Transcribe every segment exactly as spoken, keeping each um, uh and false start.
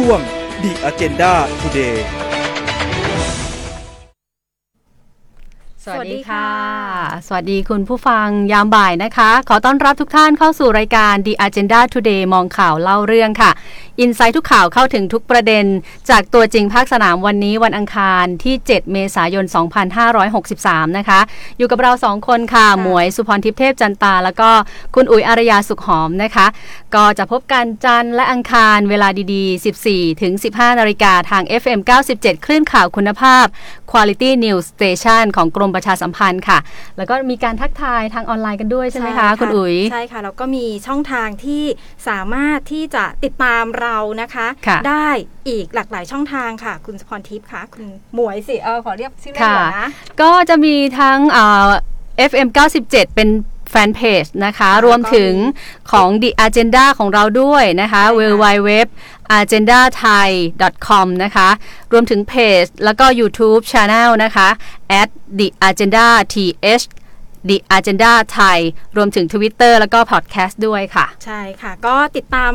ช่วง The Agenda Today สวัสดีค่ะสวัสดีคุณผู้ฟังยามบ่ายนะคะขอต้อนรับทุกท่านเข้าสู่รายการ The Agenda Today มองข่าวเล่าเรื่องค่ะอินไซต์ทุกข่าวเข้าถึงทุกประเด็นจากตัวจริงภาคสนามวันนี้วันอังคารที่เจ็ดเมษายนสองพันห้าร้อยหกสิบสามนะคะอยู่กับเราสองคนค่ะหมวยสุพรทิพย์เทพจันตาแล้วก็คุณอุ๋ยอารยาสุขหอมนะคะก็จะพบกันจันทร์และอังคารเวลาดีๆ สิบสี่ถึงสิบห้านาฬิกาทาง เอฟ เอ็ม เก้าสิบเจ็ดคลื่นข่าวคุณภาพ Quality News Station ของกรมประชาสัมพันธ์ค่ะแล้วก็มีการทักทายทางออนไลน์กันด้วยใช่ไหมคะคุณอุ๋ยใช่ค่ะแล้วก็มีช่องทางที่สามารถที่จะติดตามเรานะคะได้อีกหลากหลายช่องทางค่ะคุณสปอนทิพย์ค่ะคุณหมวยสิเออขอเรียกชื่อเล่นก่อนนะก็จะมีทั้งเอ่อ เอฟ เอ็ม เก้าสิบเจ็ดเป็นแฟนเพจนะคะรวมถึงของ The Agenda ของเราด้วยนะคะ ดับเบิลยู ดับเบิลยู ดับเบิลยู ดอท เอเจนดาไทย ดอท คอม นะคะรวมถึงเพจแล้วก็ YouTube Channel นะคะ แอท เดอะ เอเจนดา ที เอชThe Agenda Thai รวมถึง Twitter แล้วก็ Podcast ด้วยค่ะใช่ค่ะก็ติดตาม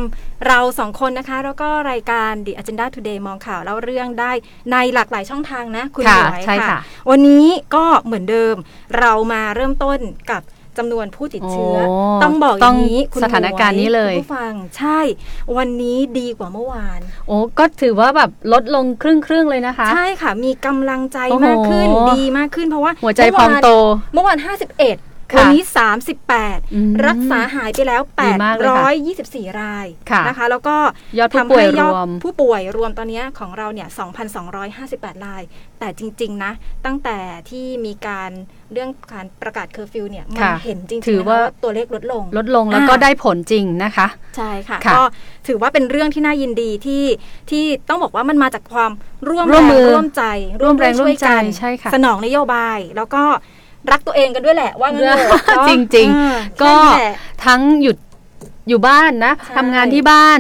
เราสองคนนะคะแล้วก็รายการ The Agenda Today มองข่าวเล่าเรื่องได้ในหลากหลายช่องทางนะคุณหมวยค่ะวันนี้ก็เหมือนเดิมเรามาเริ่มต้นกับจำนวนผู้ติดเชื้อต้องบอกอย่างนี้คุณสถานการณ์นี้เลยผู้ฟังใช่วันนี้ดีกว่าเมื่อวานโอ้ก็ถือว่าแบบลดลงครึ่งๆเลยนะคะใช่ค่ะมีกำลังใจมากขึ้นดีมากขึ้นเพราะว่าหัวใจพองโตเมื่อวานห้าสิบเอ็ดวันนี้สามสิบแปดรักษาหายไปแล้วแปดร้อยยี่สิบสี่รายนะคะแล้วก็ทำให้ยอดผู้ป่วยรวมตอนนี้ของเราเนี่ย สองพันสองร้อยห้าสิบแปด รายแต่จริงๆนะตั้งแต่ที่มีการเรื่องการประกาศเคอร์ฟิวเนี่ยมันเห็นจริงๆถือว่าตัวเลขลดลงลดลงแล้วก็ได้ผลจริงนะคะใช่ค่ะก็ถือว่าเป็นเรื่องที่น่ายินดีที่ที่ต้องบอกว่ามันมาจากความร่วมแรงร่วมใจร่วมแรงร่วมใจใช่ค่ะสนองนโยบายแล้วก็รักตัวเองกันด้วยแหละว่างั้นจริงๆก็ทั้งหยุดอยู่บ้านนะทำงานที่บ้าน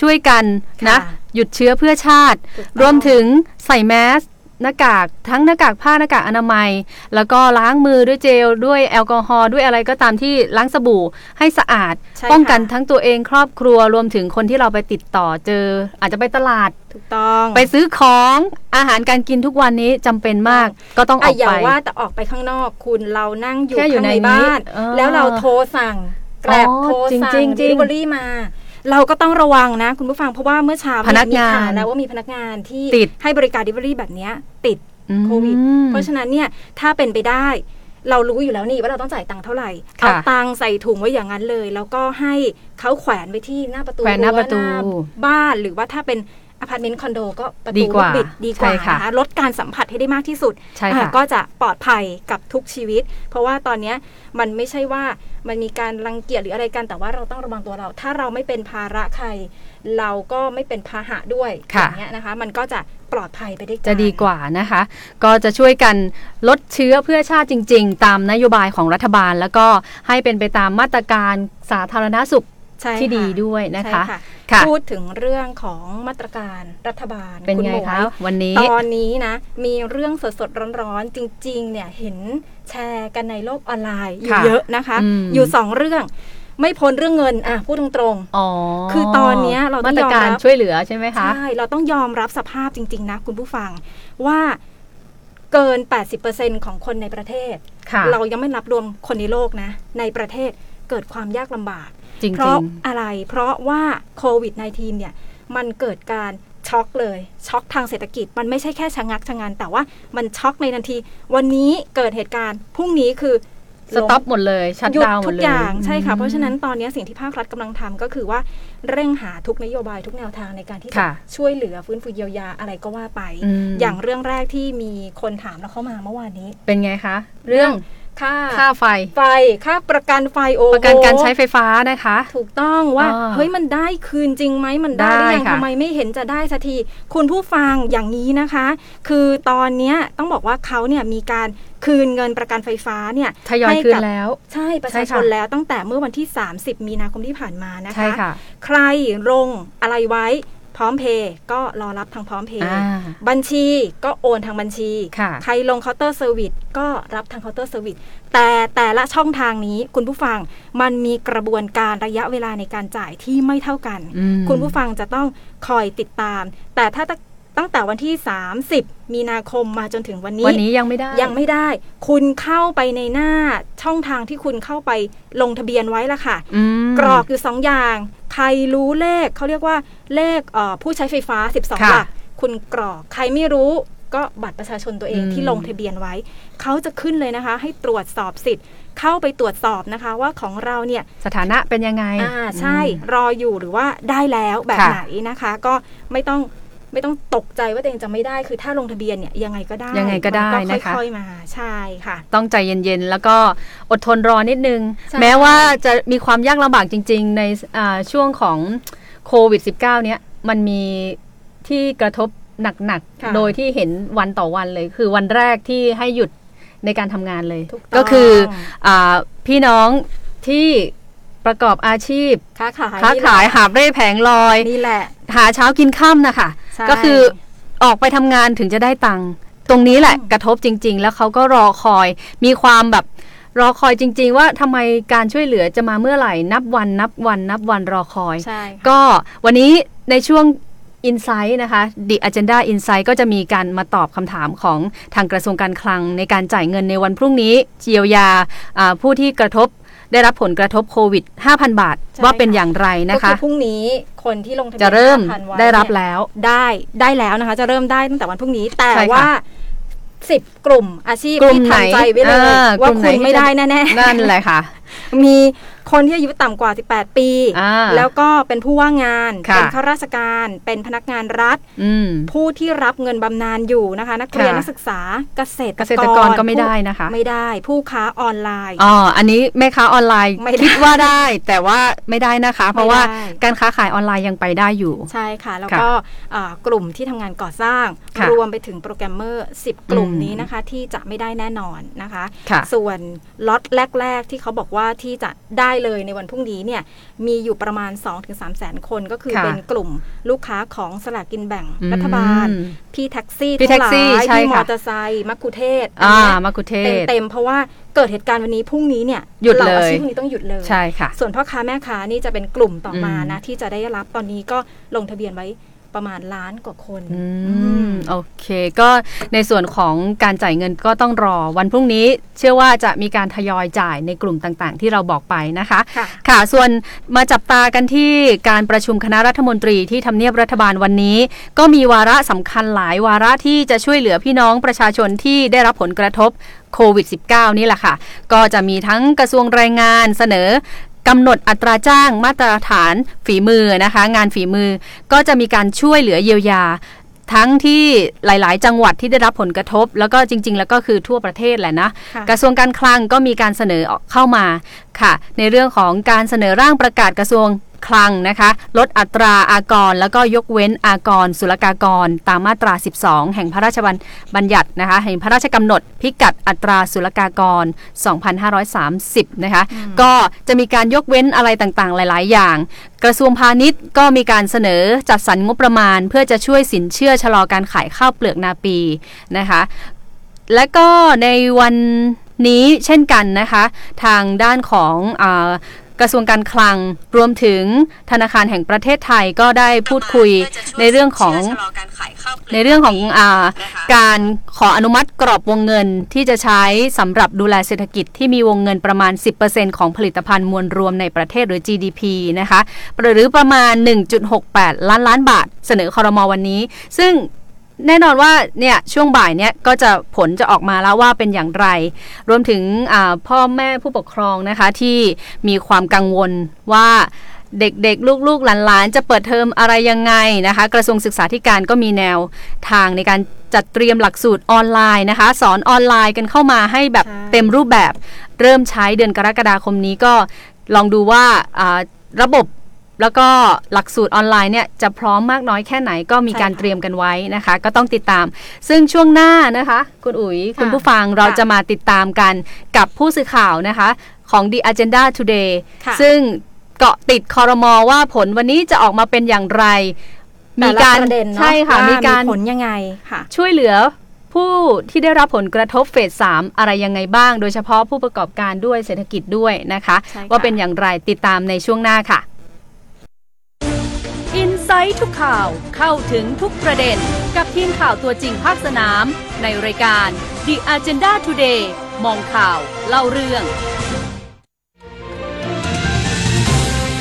ช่วยกันนะหยุดเชื้อเพื่อชาติรวมถึงใส่แมสหน้ากากทั้งหน้ากากผ้าหน้ากากอนามัยแล้วก็ล้างมือด้วยเจลด้วยแอลกอฮอล์ด้วยอะไรก็ตามที่ล้างสบู่ให้สะอาดป้องกันทั้งตัวเองครอบครัวรวมถึงคนที่เราไปติดต่อเจออาจจะไปตลาดถูกต้องไปซื้อของอาหารการกินทุกวันนี้จำเป็นมากก็ต้องออกไปอย่าว่าแต่ออกไปข้างนอกคุณเรานั่งอยู่ข้างในบ้านแล้วเราโทรสั่งแกร็บโทรสั่งดิลิเวอรี่มาเราก็ต้องระวังนะคุณผู้ฟังเพราะว่าเมื่อเช้ามีข่าวแล้วว่ามีพนักงานที่ให้บริการ delivery แบบนี้ติดโควิดเพราะฉะนั้นเนี่ยถ้าเป็นไปได้เรารู้อยู่แล้วนี่ว่าเราต้องจ่ายตังค์เท่าไหร่เอาตังค์ใส่ถุงไว้อย่างนั้นเลยแล้วก็ให้เขาแขวนไว้ที่หน้าประตูหน้าบ้านหรือว่าถ้าเป็นอพาร์ตเมนต์คอนโดก็ประตูปิดดีกว่านะคะลดการสัมผัสให้ได้มากที่สุดก็จะปลอดภัยกับทุกชีวิตเพราะว่าตอนนี้มันไม่ใช่ว่ามันมีการรังเกียจหรืออะไรกันแต่ว่าเราต้องระวังตัวเราถ้าเราไม่เป็นภาระใครเราก็ไม่เป็นพาหะด้วยอย่างเงี้ยนะคะมันก็จะปลอดภัยไปได้จะดีกว่านะคะก็จะช่วยกันลดเชื้อเพื่อชาติจริงๆตามนโยบายของรัฐบาลแล้วก็ให้เป็นไปตามมาตรการสาธารณสุขที่ดีด้วยนะคะพูดถึงเรื่องของมาตรการรัฐบาลเป็นไงคะวันนี้ตอนนี้นะมีเรื่องสดๆร้อนๆจริงๆเนี่ยเห็นแชร์กันในโลกออนไลน์อยู่เยอะนะคะอยู่สองเรื่องไม่พ้นเรื่องเงินอ่ะพูดตรงๆอ๋อคือตอนนี้เราต้องยอมรับช่วยเหลือใช่ไหมคะใช่เราต้องยอมรับสภาพจริงๆนะคุณผู้ฟังว่าเกิน แปดสิบเปอร์เซ็นต์ ของคนในประเทศเรายังไม่นับรวมคนในโลกนะในประเทศเกิดความยากลำบากเพราะอะไรเพราะว่าโควิด สิบเก้า เนี่ยมันเกิดการช็อกเลยช็อกทางเศรษฐกิจมันไม่ใช่แค่ชะงักชะงันแต่ว่ามันช็อกในทันทีวันนี้เกิดเหตุการณ์พรุ่งนี้คือสต็อปหมดเลยชัตดาวน์หมดเลยหยุดทุกอย่างใช่ค่ะเพราะฉะนั้นตอนนี้สิ่งที่ภาครัฐกำลังทำก็คือว่าเร่งหาทุกนโยบายทุกแนวทางในการที่จะช่วยเหลือฟื้นฟูเยียวยาอะไรก็ว่าไป อ, อย่างเรื่องแรกที่มีคนถามเราเข้ามาเมื่อวานนี้เป็นไงคะเรื่องค่าค่าไฟไฟค่าประกันไฟโอประกันการใช้ไฟฟ้านะคะถูกต้องว่าเฮ้ยมันได้คืนจริงไหมมันได้หรือยังทำไมไม่เห็นจะได้สักทีคุณผู้ฟังอย่างนี้นะคะคือตอนนี้ต้องบอกว่าเขาเนี่ยมีการคืนเงินประกันไฟฟ้าเนี่ยทยอยคืนแล้วใช่ประชาชนแล้วตั้งแต่เมื่อวันที่สามสิบมีนาคมที่ผ่านมานะคะใครลงอะไรไว้พ ร้อมเพย์ก็รอรับทางพร้อมเพย์บัญชีก็โอนทางบัญชีใครลงเคาน์เตอร์เซอร์วิสก็รับทางเคาน์เตอร์เซอร์วิสแต่แต่ละช่องทางนี้คุณผู้ฟังมันมีกระบวนการระยะเวลาในการจ่ายที่ไม่เท่ากันคุณผู้ฟังจะต้องคอยติดตามแต่ถ้าตั้งแต่วันที่สามสิบมีนาคมมาจนถึงวันนี้วันนี้ยังไม่ได้ยังไม่ได้คุณเข้าไปในหน้าช่องทางที่คุณเข้าไปลงทะเบียนไว้ละค่ะกรอกอยู่สองอย่างใครรู้เลขเขาเรียกว่าเลขเอ่อผู้ใช้ไฟฟ้าสิบสองหลักคุณกรอกใครไม่รู้ก็บัตรประชาชนตัวเองที่ลงทะเบียนไว้เขาจะขึ้นเลยนะคะให้ตรวจสอบสิทธิ์เข้าไปตรวจสอบนะคะว่าของเราเนี่ยสถานะเป็นยังไงอ่าใช่รออยู่หรือว่าได้แล้วแบบไหนนะคะก็ไม่ต้องไม่ต้องตกใจว่าตัวเองจะไม่ได้คือถ้าลงทะเบียนเนี่ยยังไงก็ได้ยังไงก็ได้นะคะค่อยๆมาใช่ค่ะต้องใจเย็นๆแล้วก็อดทนรอนิดนึงแม้ว่าจะมีความยากลำบากจริงๆในช่วงของโควิด สิบเก้า เนี้ยมันมีที่กระทบหนักๆโดยที่เห็นวันต่อวันเลยคือวันแรกที่ให้หยุดในการทำงานเลยก็คือพี่น้องที่ประกอบอาชีพค้าขายค้าขายหาบเร่แผงลอยนี่แหละหาเช้ากินค่ำนะคะก็คือออกไปทำงานถึงจะได้ตังค์ตรงนี้แหละกระทบจริงๆแล้วเขาก็รอคอยมีความแบบรอคอยจริงๆว่าทำไมการช่วยเหลือจะมาเมื่อไหร่นับวันนับวันนับวันรอคอยก็วันนี้ในช่วง Insight นะคะ The Agenda Insight ก็จะมีการมาตอบคำถามของทางกระทรวงการคลังในการจ่ายเงินในวันพรุ่งนี้เยียวยาผู้ที่กระทบได้รับผลกระทบโควิด ห้าพัน บาทว่าเป็นอย่างไรนะคะก็คือพรุ่งนี้คนที่ลงทะเบียนจะเริ่มได้รับแล้วได้ได้แล้วนะคะจะเริ่มได้ตั้งแต่วันพรุ่งนี้แต่ว่าสิบกลุ่มอาชีพที่ทำใจไว้เลยว่าคุณไม่ได้แน่ๆนั่นแหละค่ะมีคนที่อายุต่ำกว่าสิบแปดปีแล้วก็เป็นผู้ว่างงานเป็นข้าราชการเป็นพนักงานรัฐผู้ที่รับเงินบำนาญอยู่นะคะนักเรียนนักศึกษาเกษตรเกษตรกรก็ไม่ได้นะคะไม่ได้ผู้ค้าออนไลน์อ๋ออันนี้แม่ค้าออนไลน์คิดว่าได้แต่ว่าไม่ได้นะคะเพราะว่าการค้าขายออนไลน์ยังไปได้อยู่ใช่ค่ะแล้วก็กลุ่มที่ทำงานก่อสร้างรวมไปถึงโปรแกรมเมอร์สิบกลุ่มนี้นะคะที่จะไม่ได้แน่นอนนะคะส่วนล็อตแรกๆที่เขาบอกว่าที่จะได้เลยในวันพรุ่งนี้เนี่ยมีอยู่ประมาณ สองถึงสาม แสนคนก็คือเป็นกลุ่มลูกค้าของสลากกินแบ่งรัฐบาลพี่แท็กซี่ทั้งหลายพี่มอเตอร์ไซค์มัคคุเทศก์อ่ามัคคุเทศก์เต็มเพราะว่าเกิดเหตุการณ์วันนี้พรุ่งนี้เนี่ยหยุดเลยอาชีพพวกนี้ต้องหยุดเลยใช่ค่ะส่วนพ่อค้าแม่ค้านี่จะเป็นกลุ่มต่อมานะที่จะได้รับตอนนี้ก็ลงทะเบียนไว้ประมาณล้านกว่าคนอืมโอเคก็ในส่วนของการจ่ายเงินก็ต้องรอวันพรุ่งนี้เชื่อว่าจะมีการทยอยจ่ายในกลุ่มต่างๆที่เราบอกไปนะคะค่ะค่ะส่วนมาจับตากันที่การประชุมคณะรัฐมนตรีที่ทำเนียบรัฐบาลวันนี้ก็มีวาระสำคัญหลายวาระที่จะช่วยเหลือพี่น้องประชาชนที่ได้รับผลกระทบโควิด สิบเก้า นี่แหละค่ะก็จะมีทั้งกระทรวงแรงงานเสนอกำหนดอัตราจ้างมาตรฐานฝีมือนะคะงานฝีมือก็จะมีการช่วยเหลือเยียวยาทั้งที่หลายๆจังหวัดที่ได้รับผลกระทบแล้วก็จริงๆแล้วก็คือทั่วประเทศแหละนะกระทรวงการคลังก็มีการเสนอเข้ามาค่ะในเรื่องของการเสนอร่างประกาศกระทรวงคลังนะคะลดอัตราอากรแล้วก็ยกเว้นอากรศุลกากรตามมาตราสิบสองแห่งพระราชบัญญัตินะคะแห่งพระราชกำหนดพิกัดอัตราศุลกากรสองพันห้าร้อยสามสิบนะคะก็จะมีการยกเว้นอะไรต่างๆหลายๆอย่างกระทรวงพาณิชย์ก็มีการเสนอจัดสรรงบประมาณเพื่อจะช่วยสินเชื่อชะลอการขายข้าวเปลือกนาปีนะคะและก็ในวันนี้เช่นกันนะคะทางด้านของอ่ากระทรวงการคลังรวมถึงธนาคารแห่งประเทศไทยก็ได้พูดคุยในเรื่องของในเรื่องของอ่าการขออนุมัติกรอบวงเงินที่จะใช้สำหรับดูแลเศรษฐกิจที่มีวงเงินประมาณ สิบเปอร์เซ็นต์ ของผลิตภัณฑ์มวลรวมในประเทศหรือ จี ดี พี นะคะหรือประมาณ หนึ่งจุดหกแปด ล้านล้านบาทเสนอครม.วันนี้ซึ่งแน่นอนว่าเนี่ยช่วงบ่ายเนี่ยก็จะผลจะออกมาแล้วว่าเป็นอย่างไรรวมถึงพ่อแม่ผู้ปกครองนะคะที่มีความกังวลว่าเด็กๆลูกๆหลานๆจะเปิดเทอมอะไรยังไงนะคะกระทรวงศึกษาธิการก็มีแนวทางในการจัดเตรียมหลักสูตรออนไลน์นะคะสอนออนไลน์กันเข้ามาให้แบบเต็มรูปแบบเริ่มใช้เดือนกรกฎาคมนี้ก็ลองดูว่าระบบแล้วก็หลักสูตรออนไลน์เนี่ยจะพร้อมมากน้อยแค่ไหนก็มีการเตรียมกันไว้นะคะก็ต้องติดตามซึ่งช่วงหน้านะคะคุณอุ๋ยคุณผู้ฟังเราจะมาติดตามกันกับผู้สื่อข่าวนะคะของ The Agenda Today ซึ่งเกาะติดครม.ว่าผลวันนี้จะออกมาเป็นอย่างไร มีการประเด็นเนาะใช่ค่ะมีการผลยังไงค่ะช่วยเหลือผู้ที่ได้รับผลกระทบเฟสสามอะไรยังไงบ้างโดยเฉพาะผู้ประกอบการด้วยเศรษฐกิจด้วยนะคะว่าเป็นอย่างไรติดตามในช่วงหน้าค่ะอินไซต์ทุกข่าวเข้าถึงทุกประเด็นกับทีมข่าวตัวจริงภาคสนามในรายการ The Agenda Today มองข่าวเล่าเรื่อง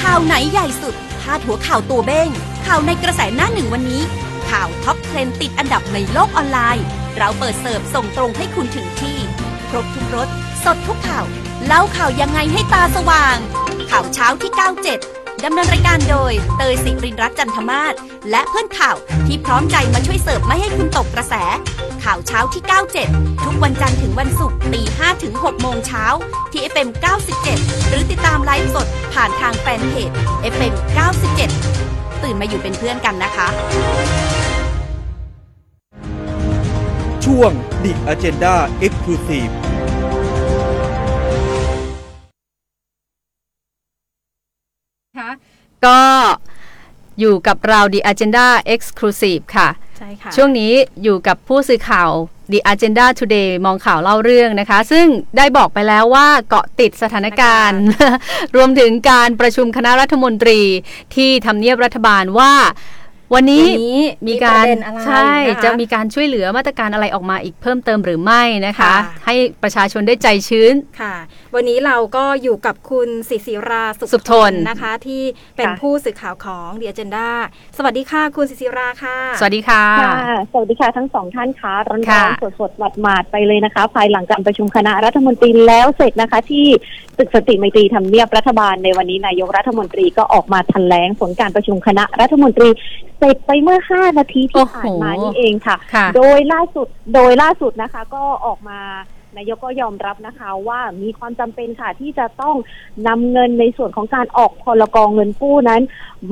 ข่าวไหนใหญ่สุดพาดหัวข่าวตัวเบ้งข่าวในกระแสหน้าหนึ่งวันนี้ข่าวท็อปเทรนด์ติดอันดับในโลกออนไลน์เราเปิดเสิร์ฟส่งตรงให้คุณถึงที่ครบทุกรสสดทุกข่าวเล่าข่าวยังไงให้ตาสว่างข่าวเช้าที่เก้าสิบเจ็ดดำเนินรายการโดยเตยศิรินทร์รัตน์จันทมาศและเพื่อนข่าวที่พร้อมใจมาช่วยเสิร์ฟไม่ให้คุณตกกระแสข่าวเช้าที่เก้าสิบเจ็ดทุกวันจันทร์ถึงวันศุกร์ ห้านาฬิกา ถึง หกโมงเช้าที่ เอฟ เอ็ม เก้าสิบเจ็ดหรือติดตามไลฟ์สดผ่านทางแฟนเพจ เอฟ เอ็ม เก้าสิบเจ็ดตื่นมาอยู่เป็นเพื่อนกันนะคะช่วง The Agenda Exclusiveก็อยู่กับเรา The Agenda Exclusive ค่ะใช่ค่ะช่วงนี้อยู่กับผู้สื่อข่าว The Agenda Today มองข่าวเล่าเรื่องนะคะซึ่งได้บอกไปแล้วว่าเกาะติดสถานการณ์รวมถึงการประชุมคณะรัฐมนตรีที่ทำเนียบรัฐบาลว่าวันนี้มีการใช่จะมีการช่วยเหลือมาตรการอะไรออกมาอีกเพิ่มเติมหรือไม่นะคะให้ประชาชนได้ใจชื้นค่ะวันนี้เราก็อยู่กับคุณศิศิราสุขทนนะคะที่เป็นผู้สื่อข่าวของ The Agenda สวัสดีค่ะคุณศิศิราค่ะสวัสดีค่ะสวัสดีค่ะทั้งสองท่านค่ะร้อนๆสดๆหมาดๆไปเลยนะคะภายหลังการประชุมคณะรัฐมนตรีแล้วเสร็จนะคะที่ตึกสันติไมตรีทำเนียบรัฐบาลในวันนี้นายกรัฐมนตรีก็ออกมาแถลงผลการประชุมคณะรัฐมนตรีเสร็จไปเมื่อห้านาทีที่ผ่านมานี่เองค่ะโดยล่าสุดโดยล่าสุดนะคะก็ออกมานายกก็ยอมรับนะคะว่ามีความจำเป็นค่ะที่จะต้องนำเงินในส่วนของการออกพรก.เงินกู้นั้น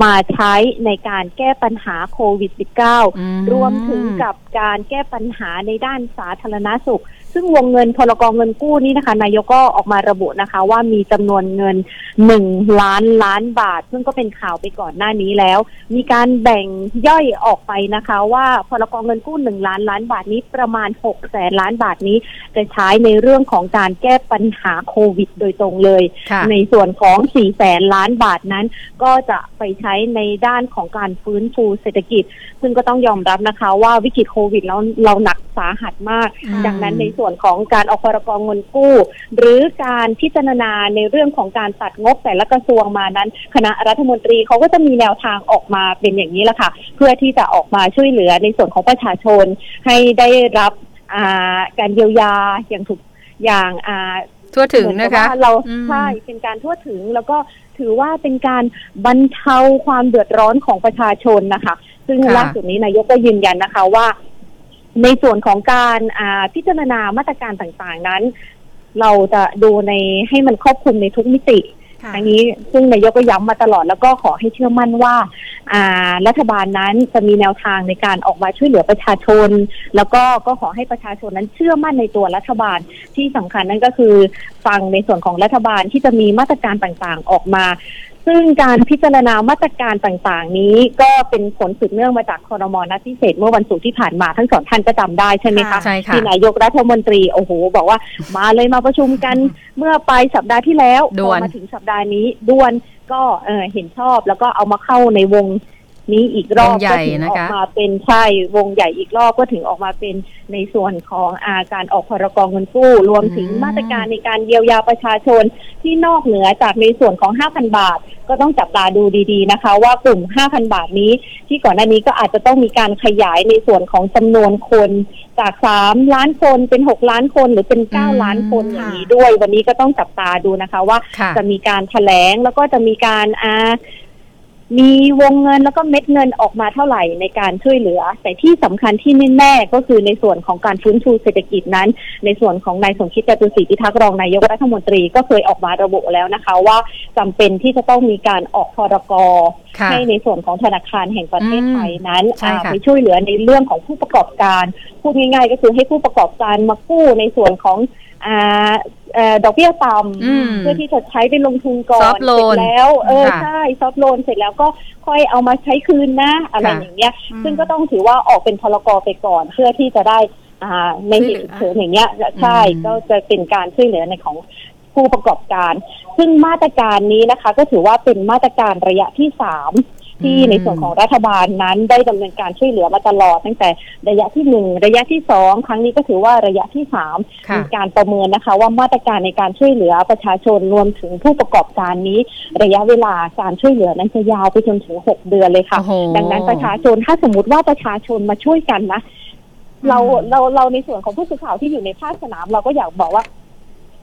มาใช้ในการแก้ปัญหาโควิด สิบเก้า รวมถึงกับการแก้ปัญหาในด้านสาธารณสุขซึ่งวงเงินพรก.เงินกู้นี้นะคะนายกก็ออกมาระบุนะคะว่ามีจำนวนเงินหนึ่งล้านล้านบาทซึ่งก็เป็นข่าวไปก่อนหน้านี้แล้วมีการแบ่งย่อยออกไปนะคะว่าพรก.เงินกู้หนึ่งล้านล้านบาทนี้ประมาณหกแสนล้านบาทนี้จะใช้ในเรื่องของการแก้ปัญหาโควิดโดยตรงเลยในส่วนของสี่แสนล้านบาทนั้นก็จะไปใช้ในด้านของการฟื้นฟูเศรษฐกิจซึ่งก็ต้องยอมรับนะคะว่าวิกฤตโควิดแล้วเราหนักสาหัสมากดังนั้นในส่วนของการออกพรก.เงินกู้หรือการพิจารณาในเรื่องของการตัดงบแต่ละกระทรวงมานั้นคณะรัฐมนตรีเขาก็จะมีแนวทางออกมาเป็นอย่างนี้ละค่ะเพื่อที่จะออกมาช่วยเหลือในส่วนของประชาชนให้ได้รับการเยียวยาอย่างถูกอย่างทั่วถึงนะคะเราใช่เป็นการทั่วถึงแล้วก็ถือว่าเป็นการบรรเทาความเดือดร้อนของประชาชนนะคะซึ่งล่าสุดนี้นายกก็ยืนยันนะคะว่าในส่วนของการพิจารณามาตรการต่างๆนั้นเราจะดูในให้มันครอบคลุมในทุกมิติอันนี้ซึ่งนายกก็ย้ำมาตลอดแล้วก็ขอให้เชื่อมั่นว่ารัฐบาลนั้นจะมีแนวทางในการออกมาช่วยเหลือประชาชนแล้วก็ก็ขอให้ประชาชนนั้นเชื่อมั่นในตัวรัฐบาลที่สำคัญนั่นก็คือฟังในส่วนของรัฐบาลที่จะมีมาตรการต่างๆออกมาซึ่งการพิจารณามาตรการต่างๆนี้ก็เป็นผลสืบเนื่องมาจากครม.นัดพิเศษเมื่อวันศุกร์ที่ผ่านมาทั้งสองท่านก็จำได้ใช่ไหมคะที่นายกรัฐมนตรีโอ้โหบอกว่ามาเลยมาประชุมกันเมื่อปลายสัปดาห์ที่แล้วพอมาถึงสัปดาห์นี้ด่วนก็เออเห็นชอบแล้วก็เอามาเข้าในวงนี้อีกรอบก็ถึงออกมาเป็นใช่วงใหญ่อีกรอบก็ถึงออกมาเป็นในส่วนของอาการออกพรกเงินกู้รวมถึงมาตรการในการเยียวยาประชาชนที่นอกเหนือจากในส่วนของ ห้าพัน บาทก็ต้องจับตาดูดีๆนะคะว่ากลุ่ม ห้าพัน บาทนี้ที่ก่อนหน้านี้ก็อาจจะต้องมีการขยายในส่วนของจำนวนคนจากสามล้านคนเป็นหกล้านคนหรือเป็นเก้าล้านคนอย่างนี้ด้วยวันนี้ก็ต้องจับตาดูนะคะว่าจะมีการแถลงแล้วก็จะมีการอามีวงเงินแล้วก็เม็ดเงินออกมาเท่าไหร่ในการช่วยเหลือแต่ที่สำคัญที่แน่ๆก็คือในส่วนของการฟื้นฟูเศรษฐกิจนั้นในส่วนของนายสมคิดจตุศรีพิทักษ์รองนายกรัฐมนตรีก็เคยออกมาระบุแล้วนะคะว่าจำเป็นที่จะต้องมีการออกพรก.ให้ในส่วนของธนาคารแห่งประเทศไทยนั้นไปช่วยเหลือในเรื่องของผู้ประกอบการพูดง่ายๆก็คือให้ผู้ประกอบการมากู้ในส่วนของ ดอกเบี้ยต่ำเพื่อที่จะใช้ไปลงทุนก่อนเสร็จแล้วเออใช่ซอฟต์โลนเสร็จแล้วก็ค่อยเอามาใช้คืนนะอะไรอย่างเงี้ยซึ่งก็ต้องถือว่าออกเป็นพรกไปก่อนเพื่อที่จะได้ในเหตุฉุกเฉินอย่างเงี้ยใช่ก็จะเป็นการช่วยเหลือในของผู้ประกอบการซึ่งมาตรการนี้นะคะก็ถือว่าเป็นมาตรการระยะที่สามที่ในส่วนของรัฐบาลนั้นได้ดำเนินการช่วยเหลือมาตลอดตั้งแต่ระยะที่หนึ่งระยะที่สองครั้งนี้ก็ถือว่าระยะที่สามมีการประเมินนะคะว่ามาตรการในการช่วยเหลือประชาชนรวมถึงผู้ประกอบการนี้ระยะเวลาการช่วยเหลือนั้นจะยาวไปจนถึงหกเดือนเลยค่ะดังนั้นประชาชนถ้าสมมติว่าประชาชนมาช่วยกันนะเราเราเราในส่วนของผู้สื่อข่าวที่อยู่ในภาคสนามเราก็อยากบอกว่า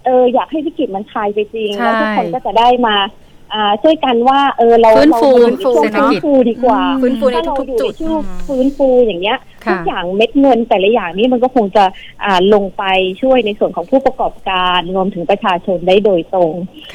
เอออยากให้วิกฤตมันคลายไปจริงแล้วทุกคนก็จะได้มาช่วยกันว่าเออเราฟื้นฟูฟื้นฟูดีกว่าถ้าเราอยู่ในช่วงฟื้นฟูอย่างเงี้ยทุกอย่างเม็ดเงินแต่ละอย่างนี้มันก็คงจะลงไปช่วยในส่วนของผู้ประกอบการรวมถึงประชาชนได้โดยตรง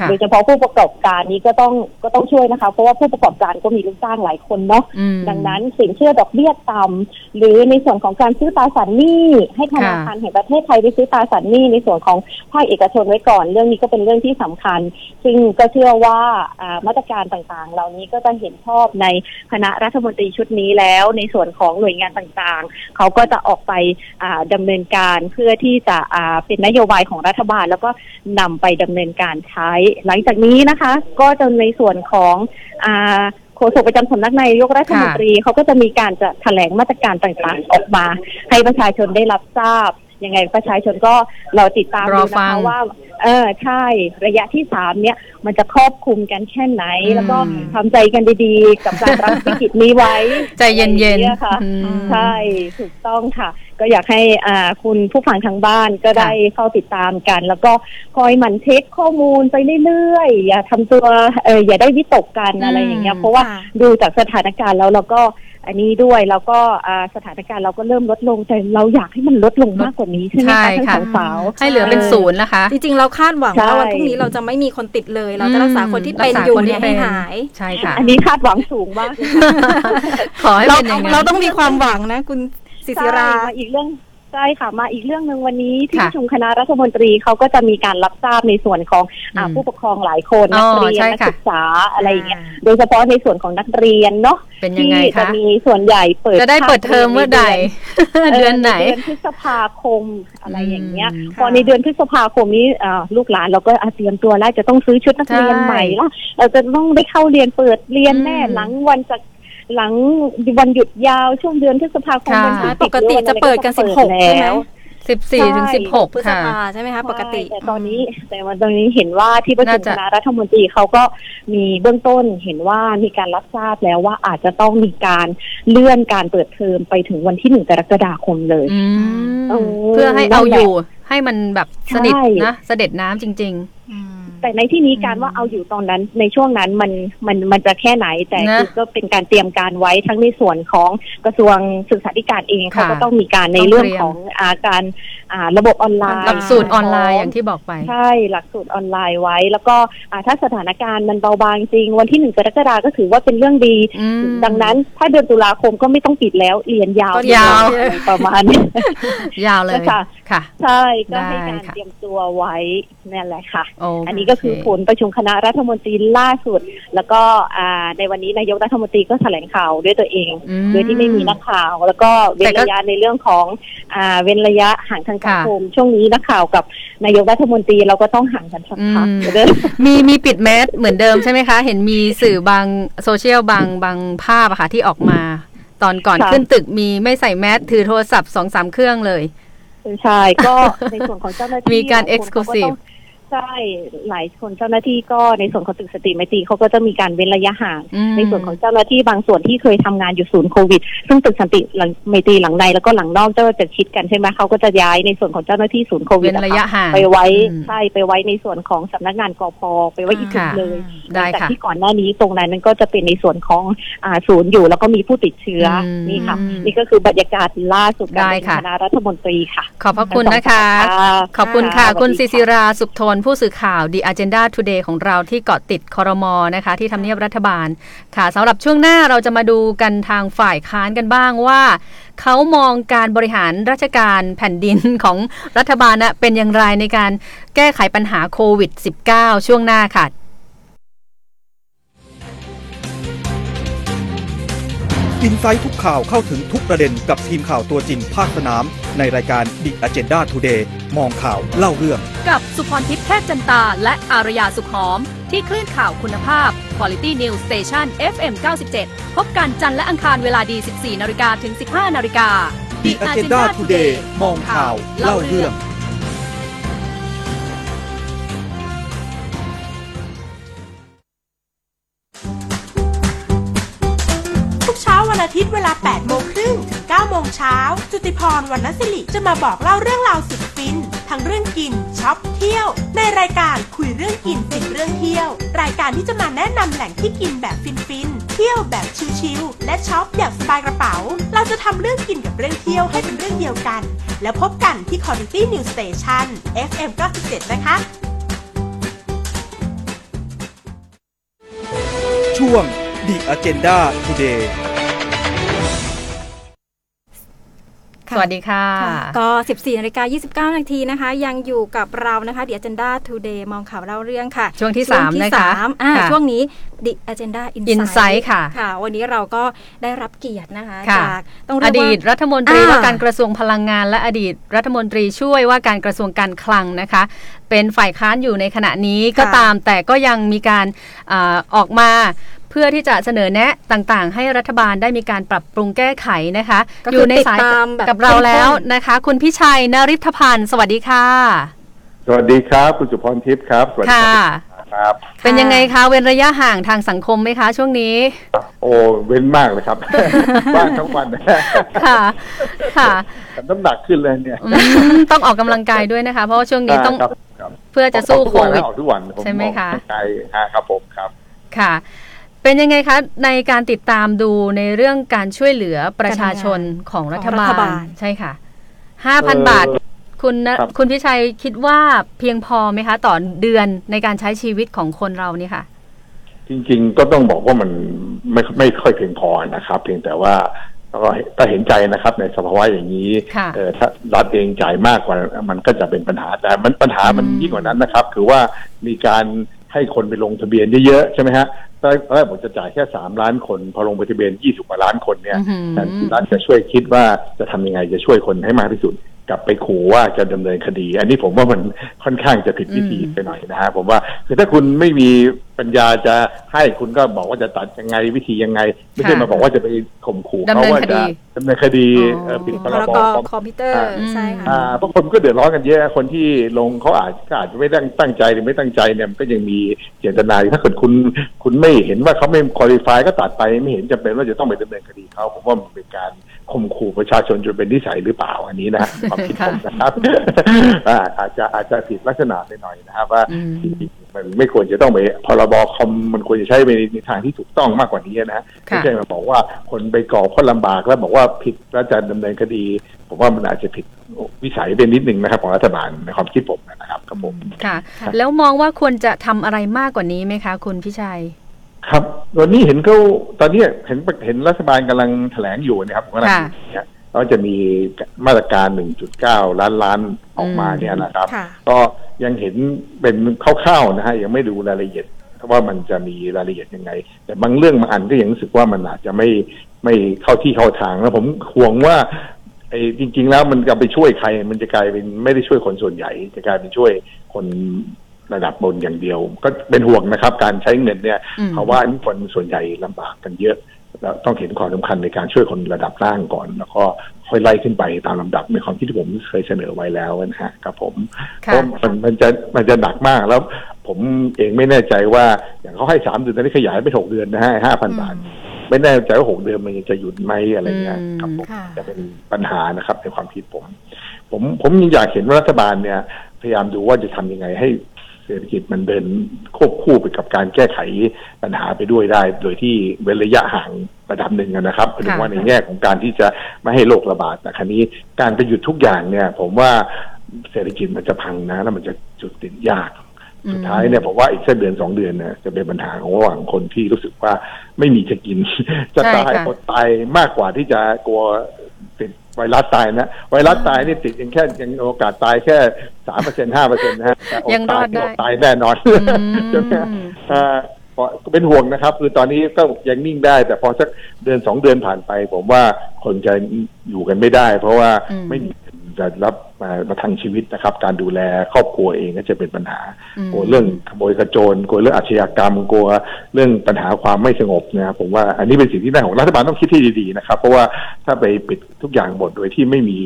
โดยเฉพาะผู้ประกอบการนี้ก็ต้องก็ต้องช่วยนะคะเพราะว่าผู้ประกอบการก็มีลูกจ้างหลายคนเนาะดังนั้นสินเชื่อดอกเบี้ยต่ำหรือในส่วนของการซื้อตราสารหนี้ให้ธนาคารแห่งประเทศไทยไปซื้อตราสารหนี้ในส่วนของภาคเอกชนไว้ก่อนเรื่องนี้ก็เป็นเรื่องที่สำคัญซึ่งก็เชื่อว่ามาตรการต่างๆเหล่านี้ก็จะเห็นชอบในคณะรัฐมนตรีชุดนี้แล้วในส่วนของหน่วยงานต่างๆเขาก็จะออกไปดำเนินการเพื่อที่จะเป็นนโยบายของรัฐบาลแล้วก็นำไปดำเนินการใช้หลังจากนี้นะคะก็จะในส่วนของโฆษกประจำสำนักนายกรัฐมนตรีเขาก็จะมีการจะแถลงมาตรการต่างๆออกมาให้ประชาชนได้รับทราบยังไงประชาชนก็เราติดตามดูนะคะว่าเออใช่ระยะที่สามเนี่ยมันจะครอบคลุมกันแค่ไหนแล้วก็ทำใจกันดีๆกับการรับวิกฤตนี้ไว้ใจเย็นๆค่ะใช่ถูกต้องค่ะก็อยากให้อ่าคุณผู้ฟังทางบ้านก็ได้เข้าติดตามกันแล้วก็คอยหมั่นเช็คข้อมูลไปเรื่อยๆอย่าทำตัวเอออย่าได้วิตกกันอะไรอย่างเงี้ยเพราะว่าดูจากสถานการณ์แล้วเราก็อันนี้ด้วยแล้วก็สถานการณ์เราก็เริ่มลดลงแต่เราอยากให้มันลดลงมากกว่านี้ใช่ไหมคะท่านสาวให้เหลือเป็นศูนย์นะคะจริงๆเราคาดหวังว่าวันพรุ่งนี้เราจะไม่มีคนติดเลยเราจะรักษาคนที่เป็นอยู่ให้หายใช่ค่ะอันนี้คาดหวังสูงมากขอให้เป็นอย่างนั้นเราต้องมีความหวังนะคุณศิศิราอีกเรื่องใช่ค่ะมาอีกเรื่องนึงวันนี้ที่ประชุมคณะรัฐมนตรีเขาก็จะมีการรับทราบในส่วนของผู้ปกครองหลายคนนักเรียนนักศึกษาอะไรอย่างเงี้ยโดยเฉพาะในส่วนของนักเรียนเนาะที่จะมีส่วนใหญ่เปิดจะได้เปิดเทอมเมื่อใดเดือนไหนเดือนพฤษภาคมอะไรอย่างเงี้ยพอในเดือนพฤษภาคมนี้ลูกหลานเราก็เตรียมตัวแล้วจะต้องซื้อชุดนักเรียนใหม่ละเราจะต้องได้เข้าเรียนเปิดเรียนแน่หลังวันจะหลังวันหยุดยาวช่วงเดือนพฤษภาคมวันที่ปกติจะเปิดกันสิบหกใช่ไหมสิบสี่ถึงสิบหกพฤษภาใช่ไหมคะปกติแต่ตอนนี้แต่วันตอนนี้เห็นว่าที่ประชุมคณะรัฐมนตรีเขาก็มีเบื้องต้นเห็นว่ามีการรับทราบแล้วว่าอาจจะต้องมีการเลื่อนการเปิดเทอมไปถึงวันที่หนึ่งกรกฎาคมเลยเพื่อให้เอาอยู่ให้มันแบบสนิทนะเสด็จน้ำจริงๆแต่ในที่นี้การว่าเอาอยู่ตอนนั้นในช่วงนั้นมันมันมันจะแค่ไหนแต่ก็เป็นการเตรียมการไว้ทั้งในส่วนของกระทรวงศึกษาธิการเองเขาก็ต้องมีการในเรื่องของการระบบออนไลน์หลักสูตรออนไลน์อย่างที่บอกไปใช่หลักสูตรออนไลน์ไว้แล้วก็ถ้าสถานการณ์มันเบาบางจริงวันที่หนึ่งกรกฎาคมก็ถือว่าเป็นเรื่องดีดังนั้นถ้าเดือนตุลาคมก็ไม่ต้องปิดแล้วเรียนยาวประมาณยาวเลยค่ะใช่ก็ให้การเตรียมตัวไว้นั่นแหละค่ะอันนี้ก็คือผลประชุมคณะรัฐมนตรีล่าสุดแล้วก็ในวันนี้นายกรัฐมนตรีก็แถลงข่าวด้วยตัวเองโดยที่ไม่มีนักข่าวแล้วก็เว้นระยะในเรื่องของเว้นระยะห่างทางสังคมช่วงนี้นักข่าวกับนายกรัฐมนตรีเราก็ต้องห่างกันสักพักมีมีปิดแมสเหมือนเดิมใช่ไหมคะเห็นมีสื่อบางโซเชียลบางบางภาพอะค่ะที่ออกมาตอนก่อนขึ้นตึกมีไม่ใส่แมสถือโทรศัพท์ สองสาม เครื่องเลยใช่ก็ในส่วนของเจ้าหน้าที่มีการ exclusiveใช่หลายคนเจ้าหน้าที่ก็ในส่วนของตึกสติไมตรีเขาก็จะมีการเว้นระยะห่างในส่วนของเจ้าหน้าที่บางส่วนที่เคยทำงานอยู่ศูนย์โควิดซึ่งตึกสติไมตรีหลังในแล้วก็หลังนอกจะจะชิดกันใช่ไหมเขาก็จะย้ายในส่วนของเจ้าหน้าที่ศูนย์โควิดไปไว้ใช่ไปไว้ในส่วนของสำนักงานกพ.ไปไว้อีกจุดเลยจากที่ก่อนหน้านี้ตรงนั้นก็จะเป็นในส่วนของศูนย์อยู่แล้วก็มีผู้ติดเชื้อนี่ค่ะนี่ก็คือบรรยากาศล่าสุดการประชุมคณะรัฐมนตรีค่ะขอบพระคุณนะคะขอบคุณค่ะคุณศิศิราสุขทน ผู้สื่อข่าว The Agenda Today ของเราที่เกาะติดครม.นะคะที่ทำเนียบรัฐบาลค่ะสำหรับช่วงหน้าเราจะมาดูกันทางฝ่ายค้านกันบ้างว่าเขามองการบริหารราชการแผ่นดินของรัฐบาลนะเป็นอย่างไรในการแก้ไขปัญหาโควิด สิบเก้า ช่วงหน้าค่ะอินไซต์ทุกข่าวเข้าถึงทุกประเด็นกับทีมข่าวตัวจริงภาคสนามในรายการ The Agenda Today มองข่าวเล่าเรื่องกับสุพรทิพย์แพทย์จันตาและอารยาสุขหอมที่คลื่นข่าวคุณภาพ Quality News Station เอฟ เอ็ม เก้าสิบเจ็ดพบกันจันทร์และอังคารเวลาดี สิบสี่นาฬิกา ถึง สิบห้านาฬิกา The Agenda Today มองข่าวเล่าเรื่องอาทิตย์เวลา แปดโมงครึ่ง ถึง เก้าโมงเช้า จุติพร วรรณศิริจะมาบอกเล่าเรื่องราวสุดฟินทั้งเรื่องกินช็อปเที่ยวในรายการคุยเรื่องกินติดเรื่องเที่ยวรายการที่จะมาแนะนำแหล่งที่กินแบบฟินๆเที่ยวแบบชิลๆและช็อปอย่างสบายกระเป๋าเราจะทำเรื่องกินกับเรื่องเที่ยวให้เป็นเรื่องเดียวกันแล้วพบกันที่ Quality News Station เอฟ เอ็ม เก้าสิบเจ็ดนะคะช่วง The Agenda Todayสวัสดีค่ะก็ สิบสี่นาฬิกายี่สิบเก้านาที น. นะคะยังอยู่กับเรานะคะThe Agenda Today มองข่าวเล่าเรื่องค่ะช่วงที่สามนะคะอ่าช่วงนี้The Agenda Insight ค่ะค่ะวันนี้เราก็ได้รับเกียรตินะคะจากต้องเรียกว่าอดีตรัฐมนตรีว่าการกระทรวงพลังงานและอดีตรัฐมนตรีช่วยว่าการกระทรวงการคลังนะคะเป็นฝ่ายค้านอยู่ในขณะนี้ก็ตามแต่ก็ยังมีการอ่าออกมาเพื่อที่จะเสนอแนะต่างๆให้รัฐบาลได้มีการปรับปรุงแก้ไขนะคะอยู่ในสายกับเราแล้วนะคะคุณพิชัยนฤทธพันธ์สวัสดีค่ะสวัสดีครับคุณสุพรทิพย์ครับสวัสดีครับเป็นยังไงคะเว้นระยะห่างทางสังคมไหมคะช่วงนี้โอ้เว้นมากเลยครับบ้านทั้งวันค่ะค่ะน้ำหนักขึ้นเลยเนี่ยต้องออกกำลังกายด้วยนะคะเพราะว่าช่วงนี้ต้องเพื่อจะสู้โควิดใช่ไหมคะใช่ครับผมครับค่ะเป็นยังไงคะในการติดตามดูในเรื่องการช่วยเหลือประชาชนของรัฐบาลใช่ค่ะ ห้าพันบาทคุณคุณพิชัยคิดว่าเพียงพอไหมคะต่อเดือนในการใช้ชีวิตของคนเรานี่ค่ะจริงๆก็ต้องบอกว่ามันไม่ไม่ค่อยเพียงพอนะครับเพียงแต่ว่าก็ก็เห็นใจนะครับในสภาวะอย่างนี้เอ่อถ้ารัฐเองจ่ายมากกว่ามันก็จะเป็นปัญหาแต่มันปัญหามันยิ่งกว่านั้นนะครับคือว่ามีการให้คนไปลงทะเบียนเยอะๆใช่ไหมฮะตอนแรกผมจะจ่ายแค่สามล้านคนพอลงไปทะเบียนยี่สิบกว่าล้านคนเนี่ยแต่รัฐจะช่วยคิดว่าจะทำยังไงจะช่วยคนให้มากที่สุดกลับไปขู่ว่าจะดำเนินคดีอันนี้ผมว่ามันค่อนข้างจะผิดวิธีไปหน่อยนะฮะผมว่าคือถ้าคุณไม่มีปัญญาจะให้คุณก็บอกว่าจะตัดยังไงวิธียังไงไม่ใช่มาบอกว่าจะไปข่มขู่เขาว่าจะดำเนินคดีผิดพรบคอมพิวเตอร์ใช่ค่ะบางคนก็เดือดร้อนกันเยอะคนที่ลงเขาอาจจะอาจจะไม่ตั้งใจหรือไม่ตั้งใจเนี่ยก็ยังมีเจตนาถ้าเกิดคุณคุณไม่เห็นว่าเขาไม่ควอลิฟายก็ตัดไปไม่เห็นจำเป็นว่าจะต้องไปดำเนินคดีเขาผมว่ามันเป็นการข่มขู่ประชาชนจนเป็นนิสัยหรือเปล่าอันนี้นะความคิดผมนะครับอาจจะอาจจะผิดลักษณะไปหน่อยนะครับว่ามันไม่ควรจะต้องไปพรบคอมมันควรจะใช้ไปในทางที่ถูกต้องมากกว่านี้นะไม่ใช่มาบอกว่าคนไปก่อคนลำบากแล้วบอกว่าผิดแล้วจะดำเนินคดีผมว่ามันอาจจะผิดวิสัยเป็นนิดนึงนะครับของรัฐบาลในความคิดผมนะครับครับผมค่ะแล้วมองว่าควรจะทำอะไรมากกว่านี้ไหมคะคุณพิชัยครับวันนี้เห็นเขาตอนนี้เห็นเห็นรัฐบาลกำลังแถลงอยู่นะครับกำลังเนี่ยก็จะมีมาตรการ หนึ่งจุดเก้าล้านล้านออกมาเนี่ยนะครับก็ยังเห็นเป็นคร่าวๆนะฮะยังไม่ดูรายละเอียดว่ามันจะมีรายละเอียดยังไงแต่บางเรื่องบางอันก็ยังรู้สึกว่ามันอาจจะไม่ไม่เข้าที่เข้าทางแล้วผมห่วงว่าไอ้จริงๆแล้วมันจะไปช่วยใครมันจะกลายเป็นไม่ได้ช่วยคนส่วนใหญ่จะกลายเป็นช่วยคนระดับบนอย่างเดียวก็เป็นห่วงนะครับการใช้เงินเนี่ยเพราะว่าคนส่วนใหญ่ลำบากกันเยอะเราต้องเห็นความสำคัญในการช่วยคนระดับล่างก่อนแล้วก็ค่อยไล่ขึ้นไปตามลำดับในความที่ผมเคยเสนอไว้แล้วนะฮะกับผมเพราะมันมันจะมันจะหนักมากแล้วผมเองไม่แน่ใจว่าอย่างเขาให้สามเดือนตอนนี้ขยายไปหกเดือนนะฮะห้าพันบาทไม่แน่ใจว่าหกเดือนมันจะหยุดไหมอะไรเงี้ยครับผมจะเป็นปัญหานะครับในความคิดผมผมผมยังอยากเห็นว่ารัฐบาลเนี่ยพยายามดูว่าจะทำยังไงให้เศรษฐกิจมันเดินควบคู่ไปกับการแก้ไขปัญหาไปด้วยได้โดยที่เว้นระยะห่างระดับหนึ่งนะครับหรือว่าในแง่ของการที่จะไม่ให้โรคระบาดแต่ครั้นี้การไปหยุดทุกอย่างเนี่ยผมว่าเศรษฐกิจมันจะพังนะแล้วมันจะจุดติดยาก สุดท้ายเนี่ยผมว่าอีกสักเดือนสองเดือนนะจะเป็นปัญหาของระหว่างคนที่รู้สึกว่าไม่มีจะกินจะตายอดตายมากกว่าที่จะกลัวติดไวรัสตายนะไวรัสตายนี่ติดยังแค่ยังโอกาสตายแค่ สามเปอร์เซ็นต์ ห้าเปอร์เซ็นต์ นะฮะยังรอดได้ตายแน่นอนใช่มั้ยอ่าเป็นห่วงนะครับคือตอนนี้ก็ยังนิ่งได้แต่พอสักเดือนสองเดือนผ่านไปผมว่าคนจะอยู่กันไม่ได้เพราะว่าไม่มีจะรับมาทางชีวิตนะครับการดูแลครอบครัวเองก็จะเป็นปัญหากลัวเรื่องขโมยขโจรกลัวเรื่องอาชญากรรมกลัวเรื่องปัญหาความไม่สงบนะครับผมว่าอันนี้เป็นสิ่งที่น่าของรัฐบาลต้องคิดที่ดีๆนะครับเพราะว่าถ้าไปปิดทุกอย่างหมดโดยที่ไม่มี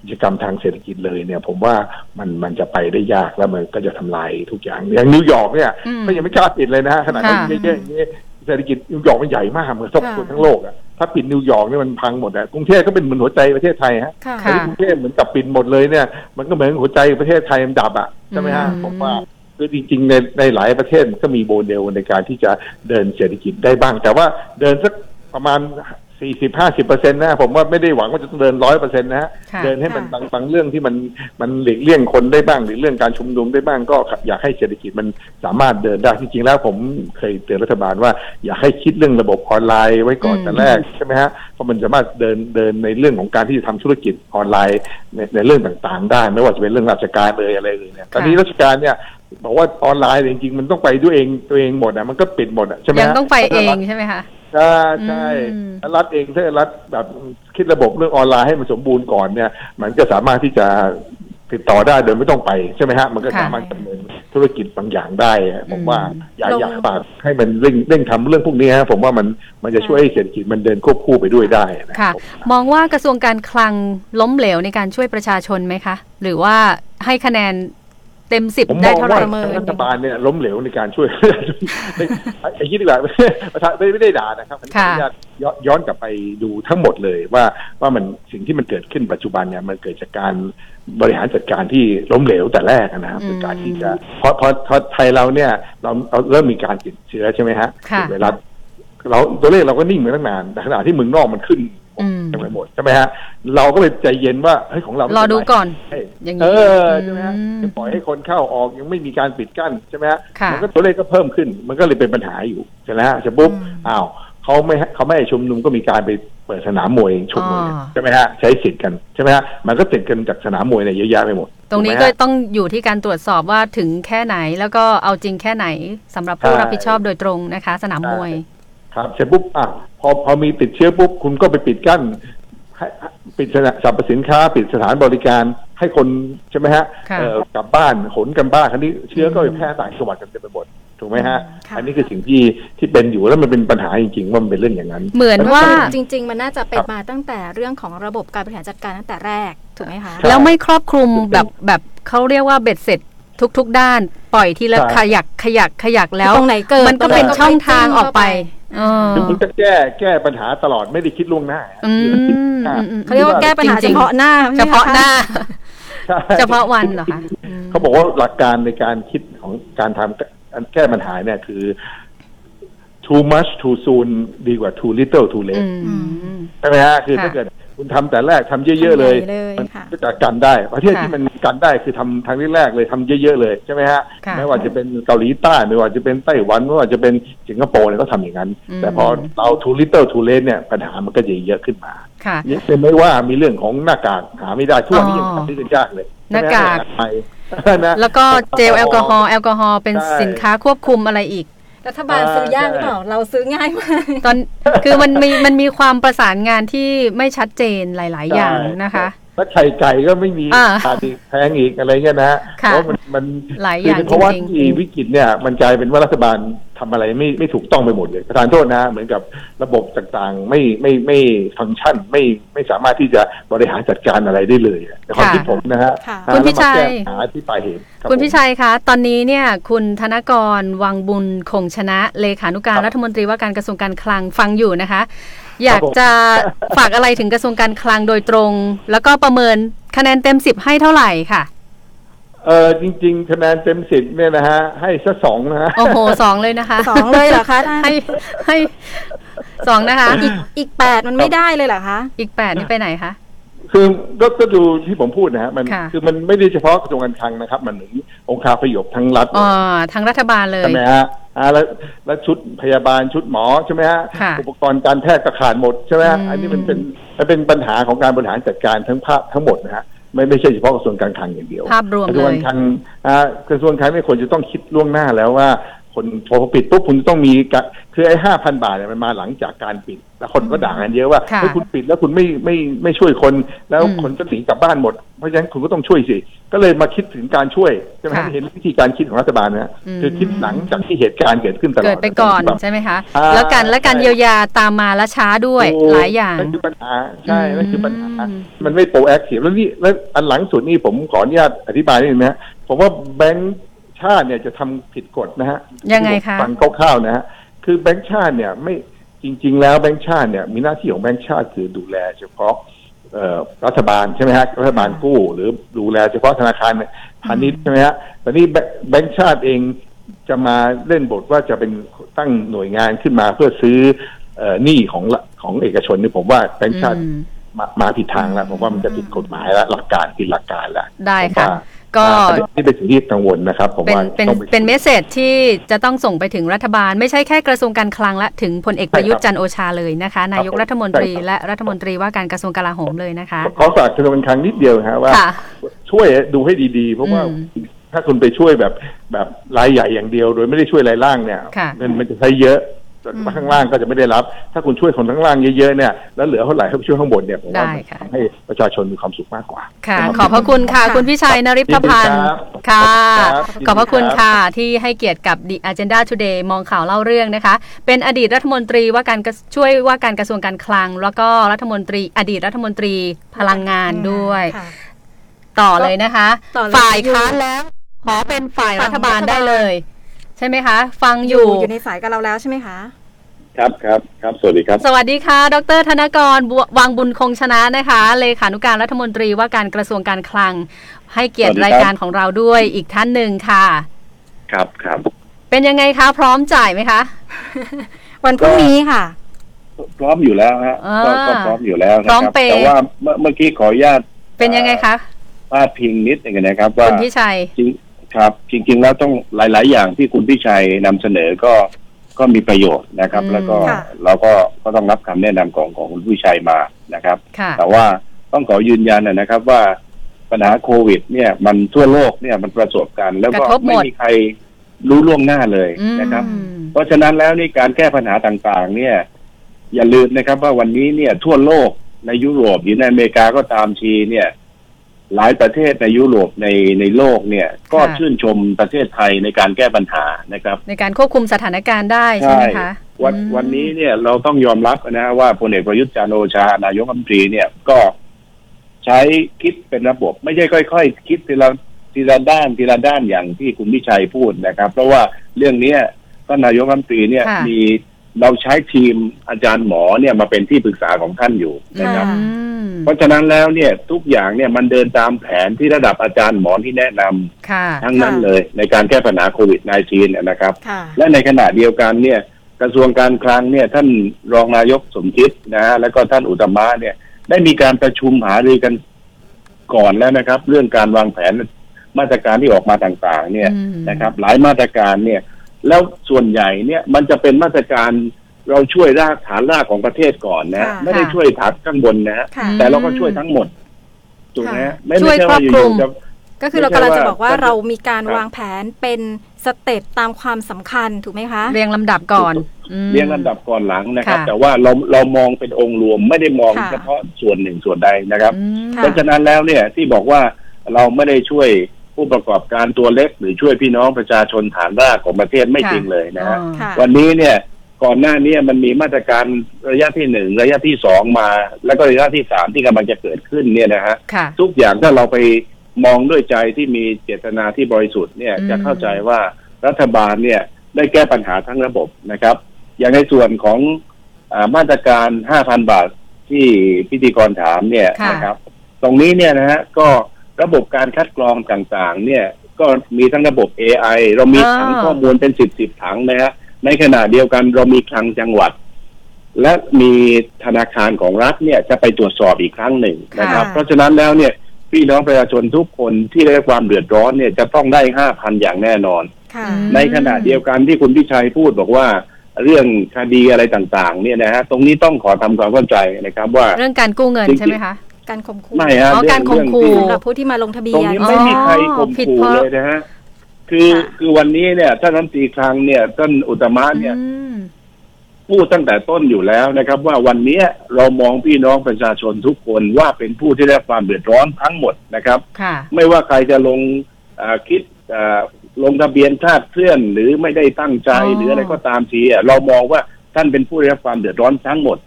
กิจกรรมทางเศรษฐกิจเลยเนี่ยผมว่ามันมันจะไปได้ยากแล้วมันก็จะทำลายทุกอย่างอย่างนิวยอร์กเนี่ยก็ยังไม่กล้าปิดเลยนะขนาดนี้เยอะๆอย่างนี้เศรษฐกิจนิวยอร์กมันใหญ่มากเหมือนส่วนทั้งโลกอะถ้าปิดนิวยอร์กเนี่ยมันพังหมดอะกรุงเทพก็เป็นเหมือนหัวใจประเทศไทยฮะแต่กรุงเทพเหมือนกับปิดหมดเลยเนี่ยมันก็เหมือนหัวใจประเทศไทยมันดับอะใช่ไหมฮะผมว่าคือจริงๆในในหลายประเทศก็มีโมเดลในการที่จะเดินเศรษฐกิจได้บ้างแต่ว่าเดินสักประมาณ สี่สิบถึงห้าสิบเปอร์เซ็นต์ นะผมว่าไม่ได้หวังว่าจะต้องเดิน หนึ่งร้อยเปอร์เซ็นต์ นะฮะเดินให้มันบางบางเรื่องที่มันมันหลีกเลี่ยงคนได้บ้างหรือเรื่องการชุมนุมได้บ้างก็อยากให้เศรษฐกิจมันสามารถเดินได้จริงๆแล้วผมเคยเตือนรัฐบาลว่าอยากให้คิดเรื่องระบบออนไลน์ไว้ก่อนแต่แรกใช่ไหมฮะเพราะมันสามารถเดินเดินในเรื่องของการที่จะทำธุรกิจออนไลน์ในในเรื่องต่างๆได้ไม่ว่าจะเป็นเรื่องราชการเลยอะไรเลยเนี่ยตอนนี้ราชการเนี่ยบอกว่าออนไลน์จริงๆมันต้องไปด้วยเองตัวเองหมดอ่ะมันก็ปิดหมดอ่ะใช่ไหมยังต้องไปเองใช่ไหมคะใช่ใช่รัฐเองถ้ารัฐแบบคิดระบบเรื่องออนไลน์ให้มันสมบูรณ์ก่อนเนี่ยมันก็สามารถที่จะติดต่อได้โดยไม่ต้องไปใช่ไหมฮะมันก็สามารถดำเนินธุรกิจบางอย่างได้ผมว่าอยากอยากฝากให้มันเร่งเร่งทำเรื่องพวกนี้ฮะผมว่ามันมันจะช่วยให้เศรษฐกิจมันเดินควบคู่ไปด้วยได้ค่ะมองว่ากระทรวงการคลังล้มเหลวในการช่วยประชาชนไหมคะหรือว่าให้คะแนนเต็มสิบได้เท่าไหร่เมื่อรัฐบาลเนี่ยล้มเหลวในการช่วยไอ้ยี่ดีกว่าไม่ไม่ได้ด่านะครับขออนุญาตย้อนกลับไปดูทั้งหมดเลยว่าว่ามันสิ่งที่มันเกิดขึ้นปัจจุบันเนี่ยมันเกิดจากการบริหารจัดการที่ล้มเหลวแต่แรกนะครับคือการที่จะเพราะเพราะไทยเราเนี่ยเราเราเริ่มมีการติดเชื้อใช่ไหมฮะเวลาเราตัวเลขเราก็นิ่งมาตั้งนานแต่ขณะที่เมืองนอกมันขึ้นทั้งหมดใช่ไหมฮะเราก็เลยใจเย็นว่าเฮ้ยของเรารอดูก่อนอย่างนี้เออใช่ไหมฮะปล่อยให้คนเข้าออกยังไม่มีการปิดกั้นใช่ไหมฮะมันก็ตัวเลขก็เพิ่มขึ้นมันก็เลยเป็นปัญหาอยู่ใช่ไหมฮะจะปุ๊บอ้าวเขาไม่เขาไม่ชุมนุมก็มีการไปเปิดสนามมวยชุมนุมใช่ไหมฮะใช้สิทธิ์กันใช่ไหมฮะมันก็ติดกันจากสนามมวยเนี่ยเยอะแยะไปหมดตรงนี้ก็ต้องอยู่ที่การตรวจสอบว่าถึงแค่ไหนแล้วก็เอาจริงแค่ไหนสำหรับผู้รับผิดชอบโดยตรงนะคะสนามมวยครับเสร็จปุ๊บอ่ะพอพอมีติดเชื้อปุ๊บคุณก็ไปปิดกั้นปิดสถานสินค้าปิดสถานบริการให้คนใช่ไหมฮะกลับบ้านขนกันบ้านครั้งนี้เชื้อก็ไปแพร่ต่างจังหวัดกันเต็มไปหมดถูกไหมฮะอันนี้คือสิ่งที่ที่เป็นอยู่แล้วมันเป็นปัญหาจริงๆว่ามันเป็นเรื่องอย่างนั้นเหมือนว่าจริงๆมันน่าจะเป็นมาตั้งแต่เรื่องของระบบการบริหารจัดการตั้งแต่แรกถูกไหมคะแล้วไม่ครอบคลุมแบบแบบเขาเรียกว่าเบ็ดเสร็จทุกๆด้านปล่อยทีละขยักขยักขยักแล้วมันก็เป็นช่องทางออกไปคือมันจะแก้แก้ปัญหาตลอดไม่ได้คิดล่วงหน้าเขาเรียกว่าแก้ปัญหาเฉพาะหน้าเฉพาะหน้าเฉพาะวันเหรอคะเขาบอกว่าหลักการในการคิดของการทำแก้ปัญหาเนี่ยคือ too much too soon ดีกว่า too little too late ใช่ไหมฮะคือถ้าเกิดคุณทำแต่แรกทำเยอะๆเลยมันก็จะกันได้ประเทศที่มันกันได้คือทำทางแรกเลยทำเยอะๆเลยใช่ไหมฮะไม่ว่าจะเป็นเกาหลีใต้ไม่ว่าจะเป็นไต้หวันไม่ว่าจะเป็นสิงคโปร์เนี่ยก็ทำอย่างนั้นแต่พอเรา too little too late เนี่ยปัญหามันก็จะเยอะขึ้นมาเป็นไม่ว่ามีเรื่องของหน้ากากหาไม่ได้ทั่วที่ยังทำได้ยากเลยหน้ากากแล้วก็เจลแอลกอฮอล์แอลกอฮอล์เป็นสินค้าควบคุมอะไรอีกรัฐบาลซื้อยากหรือเปล่าเราซื้อง่ายมากตอนคือมันมีมันมีความประสานงานที่ไม่ชัดเจนหลายๆอย่างนะคะว่าไข่ไก่ก็ไม่มีขาดอีกแพงอีกอะไรเงี้ยนะเพราะมันมันหลายอย่างเพราะว่าที่วิกฤตเนี่ยมันกลายเป็นว่ารัฐบาลทำอะไรไม่ไม่ถูกต้องไปหมดเลยประธานโทษนะเหมือนกับระบบต่างๆไม่ไม่ไม่ฟังก์ชันไม่ไม่สามารถที่จะบริหารจัดการอะไรได้เลยในความคิดผมนะฮะคุณพิชัยหาที่ปลายเหตุคุณพิชัยคะตอนนี้เนี่ยคุณธนกรวังบุญคงชนะเลขานุการรัฐมนตรีว่าการกระทรวงการคลังฟังอยู่นะคะอยากจะฝากอะไรถึงกระทรวงการคลังโดยตรงแล้วก็ประเมินคะแนนเต็มสิบให้เท่าไหร่ค่ะเออจริงๆคะแนนเต็มสิบเนี่ยนะฮะให้สักสองนะฮะโอ้โหสองเลยนะคะสองเลยเหรอคะให้ให้สองนะคะอีกอีกแปดมันไม่ได้เลยเหรอคะอีกแปดนี่ไปไหนคะ คือก็ดูที่ผมพูดนะฮะมันคือมันไม่ได้เฉพาะกระทรวงการคลังนะครับมันถึงองค์คาพยพทั้งรัฐอ๋อทั้งรัฐบาลเลยใช่ไหมฮะอ่าแล้วแล้วชุดพยาบาลชุดหมอใช่ไหมฮะอุปกรณ์การแพทย์ก็ขาดหมดใช่ไหมฮะอันนี้มันเป็นมันเป็นปัญหาของการบริหารจัดการทั้งภาคทั้งหมดนะฮะไม่ไม่ใช่เฉพาะกระทรวงการคลังอย่างเดียวภาพรวมเลยกระทรวงการคลังอ่ากระทรวงการคลังไม่ควรจะต้องคิดล่วงหน้าแล้วว่าคนพอปิดปุ๊บคุณต้องมีคือไอ้ ห้าพัน บาทเนี่ยมันมาหลังจากการปิดแล้วคนก็ด่ากันเยอะว่าถ้าคุณปิดแล้วคุณไม่ไม่ไม่ช่วยคนแล้วคนก็หนีกลับบ้านหมดเพราะฉะนั้นคุณก็ต้องช่วยสิก็เลยมาคิดถึงการช่วยใช่มั้ยเห็นวิธีการคิดของรัฐบาลนะคือคิดหลังจากที่เหตุการณ์เกิดขึ้นตลอดเกิดไปก่อนใช่มั้ยคะแล้วกันและการเยียวยาตามมาและช้าด้วยหลายอย่างนั่นคือปัญหาใช่นั่นคือปัญหามันไม่โปรแอคทีฟแล้วนี่แล้วอันหลังสุดนี่ผมขออนุญาตอธิบายนิดนึงนะผมว่าแบงค์ชาติเนี่ยจะทำผิดกฎนะฮะยังไงคะฟังคร่าวๆนะฮะคือแบงค์ชาติเนี่ยไม่จริงๆแล้วแบงค์ชาติเนี่ยมีหน้าที่ของแบงค์ชาติคือดูแลเฉพาะรัฐบาลใช่ไหมฮะรัฐบาลกู้หรือดูแลเฉพาะธนาคารพาณิชย์ใช่ไหมฮะแต่นี่แบงค์ชาติเองจะมาเล่นบทว่าจะเป็นตั้งหน่วยงานขึ้นมาเพื่อซื้อหนี้ของของเอกชนนี่ผมว่าแบงค์ชาติมา, มาผิดทางแล้วผมว่ามันจะผิดกฎหมายแล้วหลักการผิดหลักการแล้วได้ค่ะก็นี่เป็นสิ่งที่กังวลนะครับผมว่าเป็นเป็นเมสเสจที่จะต้องส่งไปถึงรัฐบาลไม่ใช่แค่กระทรวงการคลังและถึงพลเอกประยุทธ์จันทร์โอชาเลยนะคะนายกรัฐมนตรีและรัฐมนตรีว่าการกระทรวงกลาโหมเลยนะคะขอฝากกระทรวงการคลังนิดเดียวฮะว่าช่วยดูให้ดีๆเพราะว่าถ้าคุณไปช่วยแบบแบบรายใหญ่อย่างเดียวโดยไม่ได้ช่วยรายล่างเนี่ยมันมันจะใช้เยอะข้างล่างก็จะไม่ได้รับถ้าคุณช่วยคนข้างล่างเยอะๆเนี่ยแล้วเหลือเท่าไหร่ให้ช่วยข้างบนเนี่ยผมว่าทำให้ประชาชนมีความสุขมากกว่าค่ะขอบพระคุณค่ะคุณพิชัยนฤทธพันธ์ค่ะขอบพระคุณค่ะที่ให้เกียรติกับ The Agenda Today มองข่าวเล่าเรื่องนะคะเป็นอดีตรัฐมนตรีว่าการช่วยว่าการกระทรวงการคลังแล้วก็รัฐมนตรีอดีตรัฐมนตรีพลังงานด้วยต่อเลยนะคะฝ่ายค้านแล้วขอเป็นฝ่ายรัฐบาลได้เลยใช่ไหมคะฟังอยู่อยู่ในสายกับเราแล้วใช่ไหมคะครับครับครับสวัสดีครับสวัสดีค่ะดรธนกรวังบุญคงชนะนะคะเลขานุการรัฐมนตรีว่าการกระทรวงการคลังให้เกียรติรายการของเราด้วยอีกท่านหนึ่งค่ะครับครับเป็นยังไงคะพร้อมจ่ายไหมคะ วันพรุ่งนี้ค่ะพร้อมอยู่แล้วฮะก็พร้อมอยู่แล้วนะครับแต่ว่าเมื่อกี้ขออนุญาตเป็นยังไงคะพาดพิงนิดนึงนะครับว่าคุณพิชัยครับจริงๆแล้วต้องหลายๆอย่างที่คุณพิชัยนำเสนอก็ก็มีประโยชน์นะครับแล้วก็เราก็ก็ต้องรับคำแนะนำของของคุณพิชัยมานะครับแต่ว่าต้องขอยืนยันนะครับว่าปัญหาโควิดเนี่ยมันทั่วโลกเนี่ยมันประสบกันแล้วก็ไม่มีใครรู้ล่วงหน้าเลยนะครับเพราะฉะนั้นแล้วนี่การแก้ปัญหาต่างๆเนี่ยอย่าลืมนะครับว่าวันนี้เนี่ยทั่วโลกในยุโรปหรือในอเมริกาก็ตามทีเนี่ยหลายประเทศในยุโรปในในโลกเนี่ยก็ชื่นชมประเทศไทยในการแก้ปัญหานะครับในการควบคุมสถานการณ์ได้ใช่ไหมคะวันวันนี้เนี่ยเราต้องยอมรับนะว่าพลเอกประยุทธ์จันทร์โอชานายกรัฐมนตรีเนี่ยก็ใช้คิดเป็นระบบไม่ใช่ค่อยๆคิดทีละทีละด้านทีละด้านอย่างที่คุณพิชัยพูดนะครับเพราะว่าเรื่องนี้ท่านนายกรัฐมนตรีเนี่ยมีเราใช้ทีมอาจารย์หมอเนี่ยมาเป็นที่ปรึกษาของท่านอยู่นะครับเพราะฉะนั้นแล้วเนี่ยทุกอย่างเนี่ยมันเดินตามแผนที่ระดับอาจารย์หมอที่แนะนำทั้งนั้นเลยในการแก้ปัญหาโควิด สิบเก้า เนี่ยนะครับและในขณะเดียวกันเนี่ยกระทรวงการคลังเนี่ยท่านรองนายกสมคิดนะฮะแล้วก็ท่านอุตมะเนี่ยได้มีการประชุมหารือกันก่อนแล้วนะครับเรื่องการวางแผนมาตรการที่ออกมาต่างๆเนี่ยนะครับหลายมาตรการเนี่ยแล้วส่วนใหญ่เนี่ยมันจะเป็นมาตรการเราช่วยรากฐานรากของประเทศก่อนนะไม่ได้ช่วยฐานข้างบนนะแต่เราก็ช่วยทั้งหมดถูกไหมไม่ใช่ว่าอยู่ๆจะก็คือเรากำลังจะบอกว่าเรามีการวางแผนเป็นสเต็ปตามความสำคัญถูกไหมคะเรียงลำดับก่อนเรียงลำดับก่อนหลังนะครับแต่ว่าเราเรามองเป็นองค์รวมไม่ได้มองเฉพาะส่วนหนึ่งส่วนใดนะครับเพราะฉะนั้นแล้วเนี่ยที่บอกว่าเราไม่ได้ช่วยผู้ประกอบการตัวเล็กหรือช่วยพี่น้องประชาชนฐานรากของประเทศไม่จริงเลยนะฮะวันนี้เนี่ยก่อนหน้านี้มันมีมาตรการระยะที่หนึ่งระยะที่สองมาแล้วก็ระยะที่สามที่กำลังจะเกิดขึ้นเนี่ยนะฮะทุกอย่างถ้าเราไปมองด้วยใจที่มีเจตนาที่บริสุทธิ์เนี่ยจะเข้าใจว่ารัฐบาลเนี่ยได้แก้ปัญหาทั้งระบบนะครับอย่างในส่วนของมาตรการ ห้าพัน บาทที่พิธีกรถามเนี่ยนะครับตรงนี้เนี่ยนะฮะก็ระบบการคัดกรองต่างๆเนี่ยก็มีทั้งระบบ เอ ไอ เรามีถังข้อมูลเป็นสิบสิบถังนะฮะในขณะเดียวกันเรามีคลังจังหวัด และมีธนาคารของรัฐเนี่ยจะไปตรวจสอบอีกครั้งหนึ่งนะครับเพราะฉะนั้นแล้วเนี่ยพี่น้องประชาชนทุกคนที่ได้ความเดือดร้อนเนี่ยจะต้องได้ ห้าพัน อย่างแน่นอนในขณะเดียวกันที่คุณพิชัยพูดบอกว่าเรื่องคดีอะไรต่างๆเนี่ยนะฮะตรงนี้ต้องขอทำความเข้าใจนะครับว่าเรื่องการกู้เงินใช่ไหมคะการข่มขู่ไม่ฮะการข่มขู่สำหรับผู้ที่มาลงทะเบียนตรงนี้ไม่มีใครข่มขู่เลยนะฮะคือคือวันนี้เนี่ยท่านรัฐมนตรีคลังเนี่ยท่านอุตตมะเนี่ยพูดตั้งแต่ต้นอยู่แล้วนะครับว่าวันนี้เรามองพี่น้องประชาชนทุกคนว่าเป็นผู้ที่ได้ความเดือดร้อนทั้งหมดนะครับไม่ว่าใครจะลงคิดลงทะเบียนคลาดเคลื่อนหรือไม่ได้ตั้งใจหรืออะไรก็ตามทีเรามองว่าท่านเป็นผู้ได้รับความเดือดร้อนทั้งหมด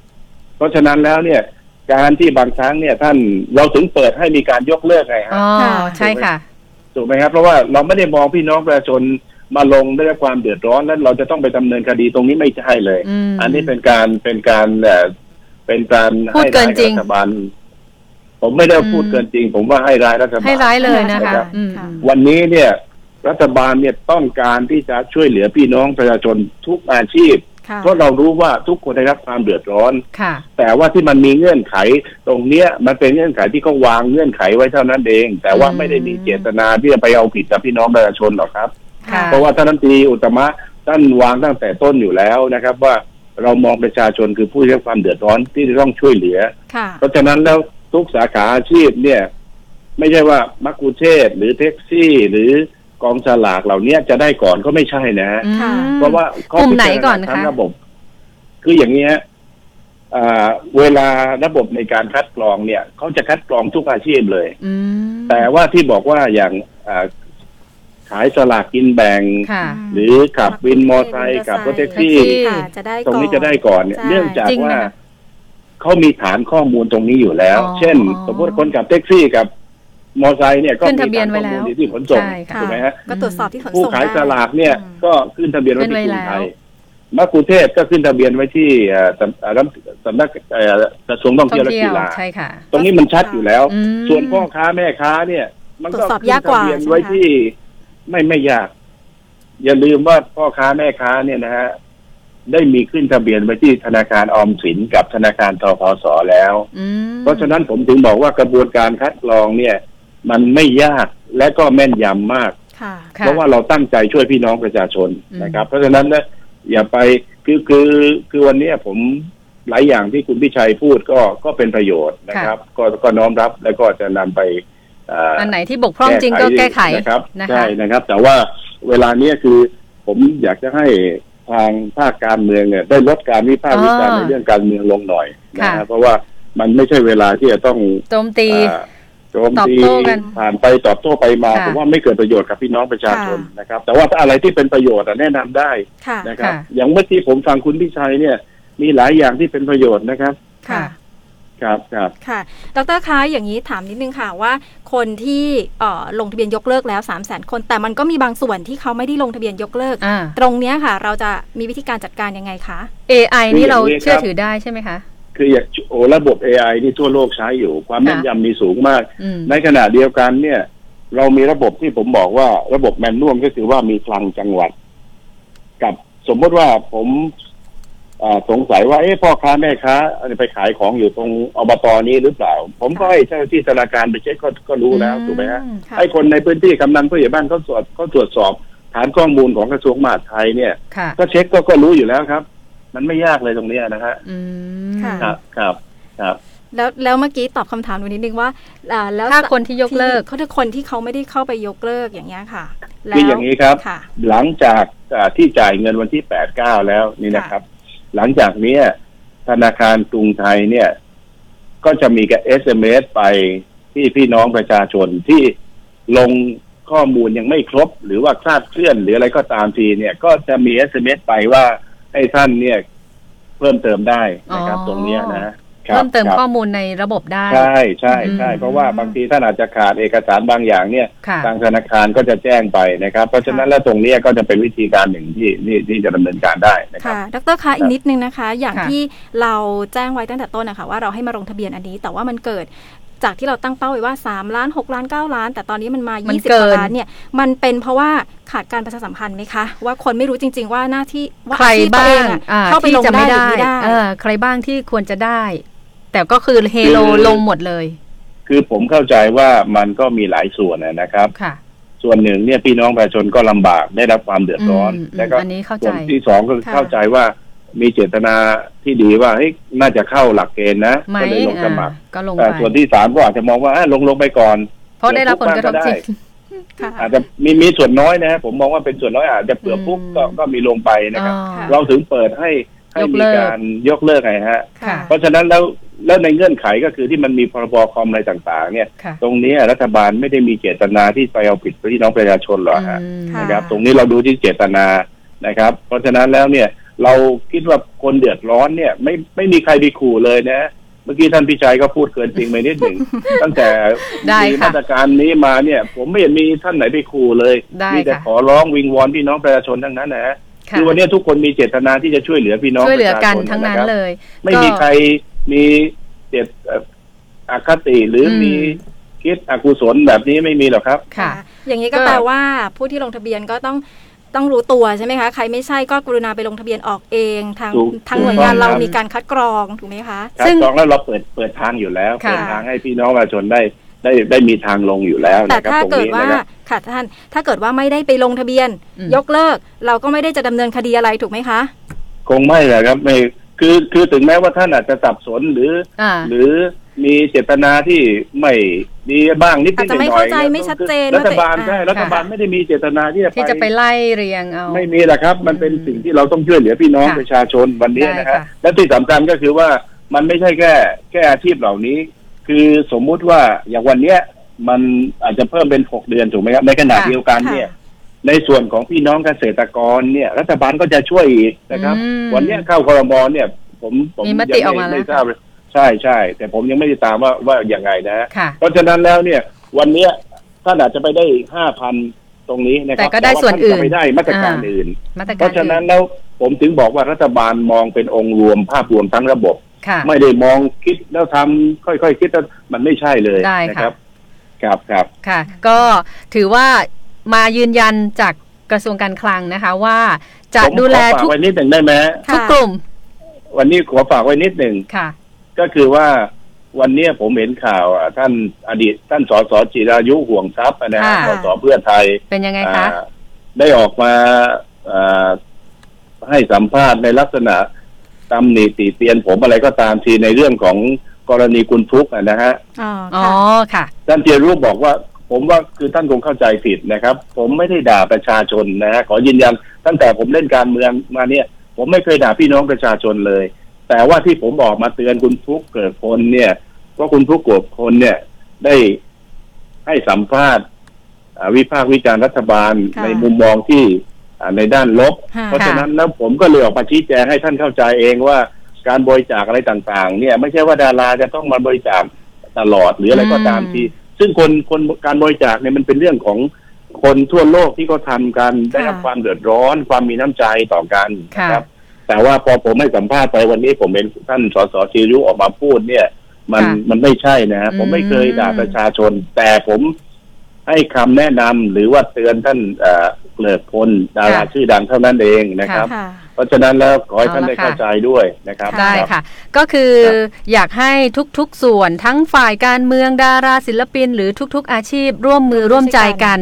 เพราะฉะนั้นแล้วเนี่ยการที่บางครั้งเนี่ยท่านเราถึงเปิดให้มีการยกเลิกไงฮะอ๋อใช่ค่ะถูกไหมครับเพราะว่าเราไม่ได้มองพี่น้องประชาชนมาลงได้รับความเดือดร้อนแล้วเราจะต้องไปดำเนินคดีตรงนี้ไม่ใช่เลย อ, อันนี้เป็นการเป็นการเป็นการให้ร้ายรัฐบาลผมไม่ได้พูดเกินจริงผมว่าให้ร้ายรัฐบาลให้ร้ายเลยนะคะวันนี้เนี่ยรัฐบาลเนี่ยต้องการที่จะช่วยเหลือพี่น้องประชาชนทุกอาชีพเพราะเรารู้ว่าทุกคนได้รับความเดือดร้อนแต่ว่าที่มันมีเงื่อนไขตรงเนี้ยมันเป็นเงื่อนไขที่เขาวางเงื่อนไขไว้เท่านั้นเองแต่ว่าไม่ได้มีเจตนาที่จะไปเอาผิดกับพี่น้องประชาชนหรอกครับเพราะว่าท่านรัฐมนตรีอุตตมะท่านวางตั้งแต่ต้นอยู่แล้วนะครับว่าเรามองประชาชนคือผู้ได้รับความเดือดร้อนที่ต้องช่วยเหลือเพราะฉะนั้นแล้วทุกสาขาอาชีพเนี่ยไม่ใช่ว่ามัคคุเทศก์หรือแท็กซี่หรือกองสลากเหล่านี้จะได้ก่อนก็ไม่ใช่นะเพราะว่าข้อพิจารณาทางระบบคืออย่างนี้ฮะเวลาระบบในการคัดกรองเนี่ยเขาจะคัดกรองทุกอาชีพเลยแต่ว่าที่บอกว่าอย่างขายสลากกินแบ่งหรือขับวินมอเตอร์ไซค์ขับรถแท็กซี่ตรงนี้จะได้ก่อนเนี่ยเนื่องจากว่าเขามีฐานข้อมูลตรงนี้อยู่แล้วเช่นสมมติคนขับแท็กซี่กับมอไซค์เนี่ยก็มีทะเบียนไว้แล้วที่ขนส่งถูกไหมฮะก็ตรวจสอบที่ขนส่งผู้ขายสลากเนี่ยก็ขึ้นทะเบียนไว้ที่กรุงไทยมะกุเทศก็ขึ้นทะเบียนไว้ที่สำนักกระทรวงท่องเที่ยวและกีฬาตรงนี้มันชัดอยู่แล้วส่วนพ่อค้าแม่ค้าเนี่ยมันก็ขึ้นทะเบียนไว้ที่ไม่ไม่ยากอย่าลืมว่าพ่อค้าแม่ค้าเนี่ยนะฮะได้มีขึ้นทะเบียนไว้ที่ธนาคารออมสินกับธนาคารทกสแล้วเพราะฉะนั้นผมถึงบอกว่ากระบวนการคัดกรองเนี่ยมันไม่ยากและก็แม่นยำมากเพราะว่าเราตั้งใจช่วยพี่น้องประชาชนนะครับเพราะฉะนั้นนะอย่าไปคือคือคือวันนี้ผมหลายอย่างที่คุณพิชัยพูดก็ก็เป็นประโยชน์นะครับก็ก็น้อมรับแล้วก็จะนำไปอันไหนที่บกพร่องจริงก็แก้ไขนะครับใช่นะครับแต่ว่าเวลานี้คือผมอยากจะให้ทางภาคการเมืองเนี่ยได้ลดการวิพากษ์วิจารณ์ในเรื่องการเมืองลงหน่อยนะครับเพราะว่ามันไม่ใช่เวลาที่จะต้องโจมตีโจมตีผ่านไปตอบโต้ไปมาผมว่าไม่เกิดประโยชน์กับพี่น้องประชาชนนะครับแต่ว่าอะไรที่เป็นประโยชน์แนะนำได้นะครับอย่างเมื่อกี้ผมฟังคุณพิชัยเนี่ยมีหลายอย่างที่เป็นประโยชน์นะครับครับครับค่ะดร.คะอย่างนี้ถามนิดนึงค่ะว่าคนที่ลงทะเบียนยกเลิกแล้ว สามแสน คนแต่มันก็มีบางส่วนที่เขาไม่ได้ลงทะเบียนยกเลิกตรงเนี้ยค่ะเราจะมีวิธีการจัดการยังไงคะ เอ ไอ นี่เราเชื่อถือได้ใช่ไหมคะคืออย่างโอ้ระบบ เอ ไอ ที่ทั่วโลกใช้อยู่ความแม่นยำมีสูงมากในขณะเดียวกันเนี่ยเรามีระบบที่ผมบอกว่าระบบแมนนวลก็คือว่ามีคลังจังหวัดกับสมมติว่าผมสงสัยว่าเอ๊ะพ่อค้าแม่ค้าไปขายของอยู่ตรงอบต.นี้หรือเปล่าผมก็ให้เจ้าที่ธนาคารไปเช็คก็รู้แล้วถูกไหมฮะให้คนในพื้นที่กำนันผู้ใหญ่บ้านเขาตรวจเขาตรวจสอบฐานข้อมูลของกระทรวงมหาดไทยเนี่ยก็เช็คก็ก็รู้อยู่แล้วครับมันไม่ยากเลยตรงนี้นะฮะครับครับครับแล้วแล้วเมื่อกี้ตอบคำถามหนูนิดนึงว่าแล้วถ้าคนที่ยกเลิกเขาถ้าคนที่เขาไม่ได้เข้าไปยกเลิกอย่างเงี้ยค่ะคืออย่างนี้ครับหลังจากที่จ่ายเงินวันที่แปดเก้าแล้วนี่นะครับหลังจากนี้ธนาคารกรุงไทยเนี่ยก็จะมีกับ เอส เอ็ม เอส ไปที่พี่น้องประชาชนที่ลงข้อมูลยังไม่ครบหรือว่าคลาดเคลื่อนหรืออะไรก็ตามทีเนี่ยก็จะมี เอส เอ็ม เอส ไปว่าให้ท่านเนี่ยเพิ่มเติมได้นะครับตรงนี้นะเพิ่มเติมข้อมูลในระบบได้ใช่ใช่ใช่เพราะว่าบางทีท่านอาจจะขาดเอกสารบางอย่างเนี่ยทางธนาคารก็จะแจ้งไปนะครับเพราะฉะนั้นแล้วตรงนี้ก็จะเป็นวิธีการหนึ่งที่นี่ที่จะดำเนินการได้นะครับค่ะดร.คะอีกนิดนึงนะคะอย่างที่เราแจ้งไว้ตั้งแต่ต้นนะคะว่าเราให้มาลงทะเบียนอันนี้แต่ว่ามันเกิด จากที่เราตั้งเป้าไว้ว่าสามล้านหกล้านเก้าล้านแต่ตอนนี้มันมายี่สิบกว่าล้านเนี่ยมันเป็นเพราะว่าขาดการประชาสัมพันธ์ไหมคะว่าคนไม่รู้จริงๆว่าหน้าที่ว่าใครบ้างเข้าไปลงได้หรือไม่ได้ใครบ้างที่ควรจะได้แต่ก็คือเฮโลลงหมดเลยคือผมเข้าใจว่ามันก็มีหลายส่วนนะครับส่วนหนึ่งเนี่ยพี่น้องประชาชนก็ลำบากได้รับความเดือดร้อนแล้วก็ส่วนที่สองก็เข้าใจว่ามีเจตนาที่ดีว่าเฮ้ยน่าจะเข้าหลักเกณฑ์นะก็เลยลงสมัครแต่ส่วนที่สามก็อาจจะมองว่าลงลงไปก่อนเพราะได้รับผลกระทบจริงอาจจะมีมีส่วนน้อยนะผมมองว่าเป็นส่วนน้อยอาจจะเปลือกปุ๊บก็ก็มีลงไปนะครับเราถึงเปิดให้ให้มีการยกเลิกไงฮะเพราะฉะนั้นแล้วแล้วในเงื่อนไขก็คือที่มันมีพรบคอมอะไรต่างๆเนี่ยตรงนี้รัฐบาลไม่ได้มีเจตนาที่ไปเอาผิดพี่น้องประชาชนหรอกฮะนะครับตรงนี้เราดูที่เจตนานะครับเพราะฉะนั้นแล้วเนี่ยเราคิดว่าคนเดือดร้อนเนี่ยไม่ไม่มีใครไปขู่เลยนะเมื่อกี้ท่านพิชัยก็พูดเกินจริงไปนิดหนึ่ง ตั้งแต่มีมาตรการนี้มาเนี่ยผมไม่เห็นมีท่านไหนไปขู่เลยมีแต่ขอร้องวิงวอนพี่น้องประชาชนทั้งนั้นนะคือวันนี้ทุกคนมีเจตนาที่จะช่วยเหลือพี่น้องประชาชนทั้งนั้นเลยไม่มีใครมีเจตอคติหรือมีคิดอกุศลแบบนี้ไม่มีหรอกครับค่ะอย่างนี้ก็แปลว่าผู้ที่ลงทะเบียนก็ต้องต้องรู้ตัวใช่ไหมคะใครไม่ใช่ก็กรุณาไปลงทะเบียนออกเองทางทางหน่วยงานเรามีการคัดกรองถูกไหมคะคัดกรองแล้วเราเปิดเปิดทางอยู่แล้วเปิดทางให้พี่น้องประชาชนได้ได้ได้มีทางลงอยู่แล้วแต่ถ้าเกิดว่าค่ะท่านถ้าเกิดว่าไม่ได้ไปลงทะเบียนยกเลิกเราก็ไม่ได้จะดำเนินคดีอะไรถูกไหมคะคงไม่เลยครับไม่คือคือถึงแม้ว่าท่านอาจจะสับสนหรือหรือมีเจตนาที่ไม่ดีบ้างนิดนิดหน่อยๆอาจจะไม่เข้าใจไม่ชัดเจนรัฐบาลใช่รัฐบาลไม่ได้มีเจตนาที่จะที่จะไปไล่เรียงเอาไม่มีหรอกครับมันเป็นสิ่งที่เราต้องช่วยเหลือพี่น้องประชาชนวันนี้นะฮะและที่สำคัญก็คือว่ามันไม่ใช่แค่แค่อาชีพเหล่านี้คือสมมุติว่าอย่างวันเนี้ยมันอาจจะเพิ่มเป็นหกเดือนถูกไหมครับในขณะเดียวกันเนี่ยในส่วนของพี่น้องเกษตรกรเนี่ยรัฐบาลก็จะช่วยอีกนะครับวันนี้เข้าครม.เนี่ยผมผมยังไม่ได้ทราบเลยใช่ใช่แต่ผมยังไม่ได้ตามว่าว่าอย่างไรนะฮะเพราะฉะนั้นแล้วเนี่ยวันนี้ท่านอาจจะไปได้ ห้าพัน ตรงนี้นะครับแต่ก็ได้ส่วนอื่นไม่ได้มาตรการอื่นเพราะฉะนั้นแล้วผมถึงบอกว่ารัฐบาลมองเป็นองค์รวมภาพรวมทั้งระบบไม่ได้มองคิดแล้วทำค่อยๆคิดแล้วมันไม่ใช่เลยนะครับครับครับค่ะก็ถือว่ามายืนยันจากกระทรวงการคลังนะคะว่าจะดูแลทุกวันนี้ถึงได้ไหมทุกกลุ่มวันนี้ขอฝากไว้นิดหนึ่งก็คือว่าวันนี้ผมเห็นข่าวท่านอดีตท่านสสจิรายุห่วงทรัพย์นะฮะสสเพื่อไทยเป็นยังไงคะได้ออกมาให้สัมภาษณ์ในลักษณะตำหนิติเตียนผมอะไรก็ตามทีในเรื่องของกรณีคุณฟลุ๊กนะฮะอ๋อค่ะท่านเจียรู้บอกว่าผมว่าคือท่านคงเข้าใจผิดนะครับผมไม่ได้ด่าประชาชนนะฮะขอยืนยันตั้งแต่ผมเล่นการเมืองมาเนี่ยผมไม่เคยด่าพี่น้องประชาชนเลยแต่ว่าที่ผมบอกมาเตือนคุณฟลุ๊กเกิดคนเนี่ยว่าคุณฟลุ๊กเกิดคนเนี่ยได้ให้สัมภาษณ์วิพากษ์วิจารณ์รัฐบาลในมุมมองที่ในด้านลบเพราะฉะนั้นแล้วผมก็เลยออกมาชี้แจงให้ท่านเข้าใจเองว่าการบริจาคอะไรต่างๆเนี่ยไม่ใช่ว่าดาราจะต้องมาบริจาคตลอดหรืออะไรก็ตามทีซึ่งคนคนการบริจาคเนี่ยมันเป็นเรื่องของคนทั่วโลกที่เขาทำกันได้รับความเดือดร้อนความมีน้ำใจต่อกันนะครับแต่ว่าพอผมให้สัมภาษณ์ไปวันนี้ผมเห็นท่านสสจิรุออกมาพูดเนี่ยมันมันไม่ใช่นะผมไม่เคยด่าประชาชนแต่ผมให้คำแนะนำหรือว่าเตือนท่านเอ่อเกลิกพลดาราชื่อดังเท่านั้นเองนะครับเพราะฉะนั้นแล้วขอให้ท่านได้เข้าใจด้วยนะครับได้ค่ะก็คืออยากให้ทุกๆส่วนทั้งฝ่ายการเมืองดาราศิลปินหรือทุกๆอาชีพร่วมมือร่วมใจกัน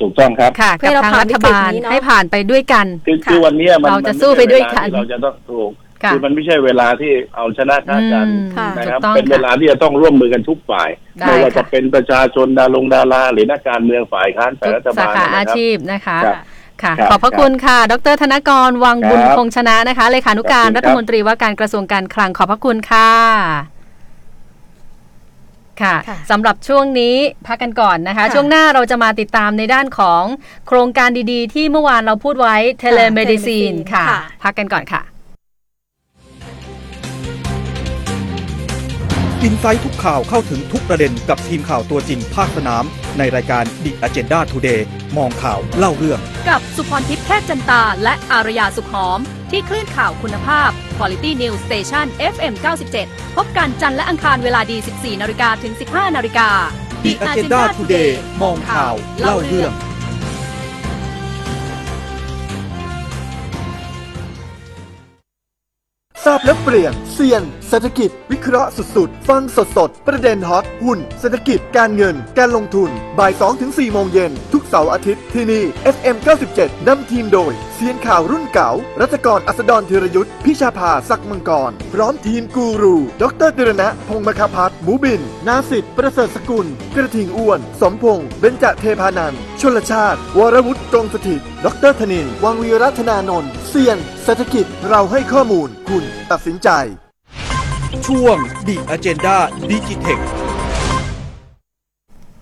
ถูกต้องครับค่ะกับทางรัฐบาลให้ผ่านไปด้วยกันคือวันนี้เราจะสู้ไปด้วยกันเราจะต้องถูกคือมันไม่ใช่เวลาที่เอาชนะกันนะครับเป็นเวลาที่จะต้องร่วมมือกันทุกฝ่ายไม่ว่าจะเป็นประชาชนดารงดาราหรือนักการเมืองฝ่ายค้านฝ่ายรัฐบาลสาขาอาชีพนะคะค่ะขอบพระคุณค่ะดรธนกรวังบุญคงชนะนะคะเลขานุการรัฐมนตรีว่าการกระทรวงการคลังขอบพระคุณค่ะค่ะสำหรับช่วงนี้พักกันก่อนนะคะช่วงหน้าเราจะมาติดตามในด้านของโครงการดีๆที่เมื่อวานเราพูดไว้เทเลเมดิซีนค่ะพักกันก่อนค่ะอินไซต์ทุกข่าวเข้าถึงทุกประเด็นกับทีมข่าวตัวจริงภาคสนามในรายการ The Agenda Today มองข่าวเล่าเรื่องกับสุพรทิพย์แพทย์จันตาและอารยาสุขหอม ที่คลื่นข่าวคุณภาพ Quality News Station เอฟ เอ็ม เก้าสิบเจ็ดพบกันจันทร์และอังคารเวลาดี สิบสี่นาฬิกาถึง สิบห้านาฬิกา The Agenda Today มองข่าวเล่าเรื่องทราบและเปลี่ยนเซียนเศรษฐกิจวิเคราะห์สุดๆฟังสดๆประเด็นฮอตหุ้นเศรษฐกิจการเงินการลงทุนบ่าย สองถึงสี่ โมงเย็นทุกเสาร์อาทิตย์ที่นี่ เอฟ เอ็ม เก้าสิบเจ็ดนำทีมโดยเซียนข่าวรุ่นเก่ารัตกรอัสดรธีรยุทธพิชภาศักดิ์มังกรพร้อมทีมกูรูดร.ธีรณะพงศ์มคภัทรหมูบินนาสิทธิ์ประเสริฐสกุลกระทิงอ้วนสมพงษ์เบญจเทพานันท์ชลชาติวรวุฒิตรงสถิตดร.ธนินทร์วังวีรัตนานนท์เซียนเศรษฐกิจเราให้ข้อมูลคุณตัดสินใจช่วง The Agenda Digitech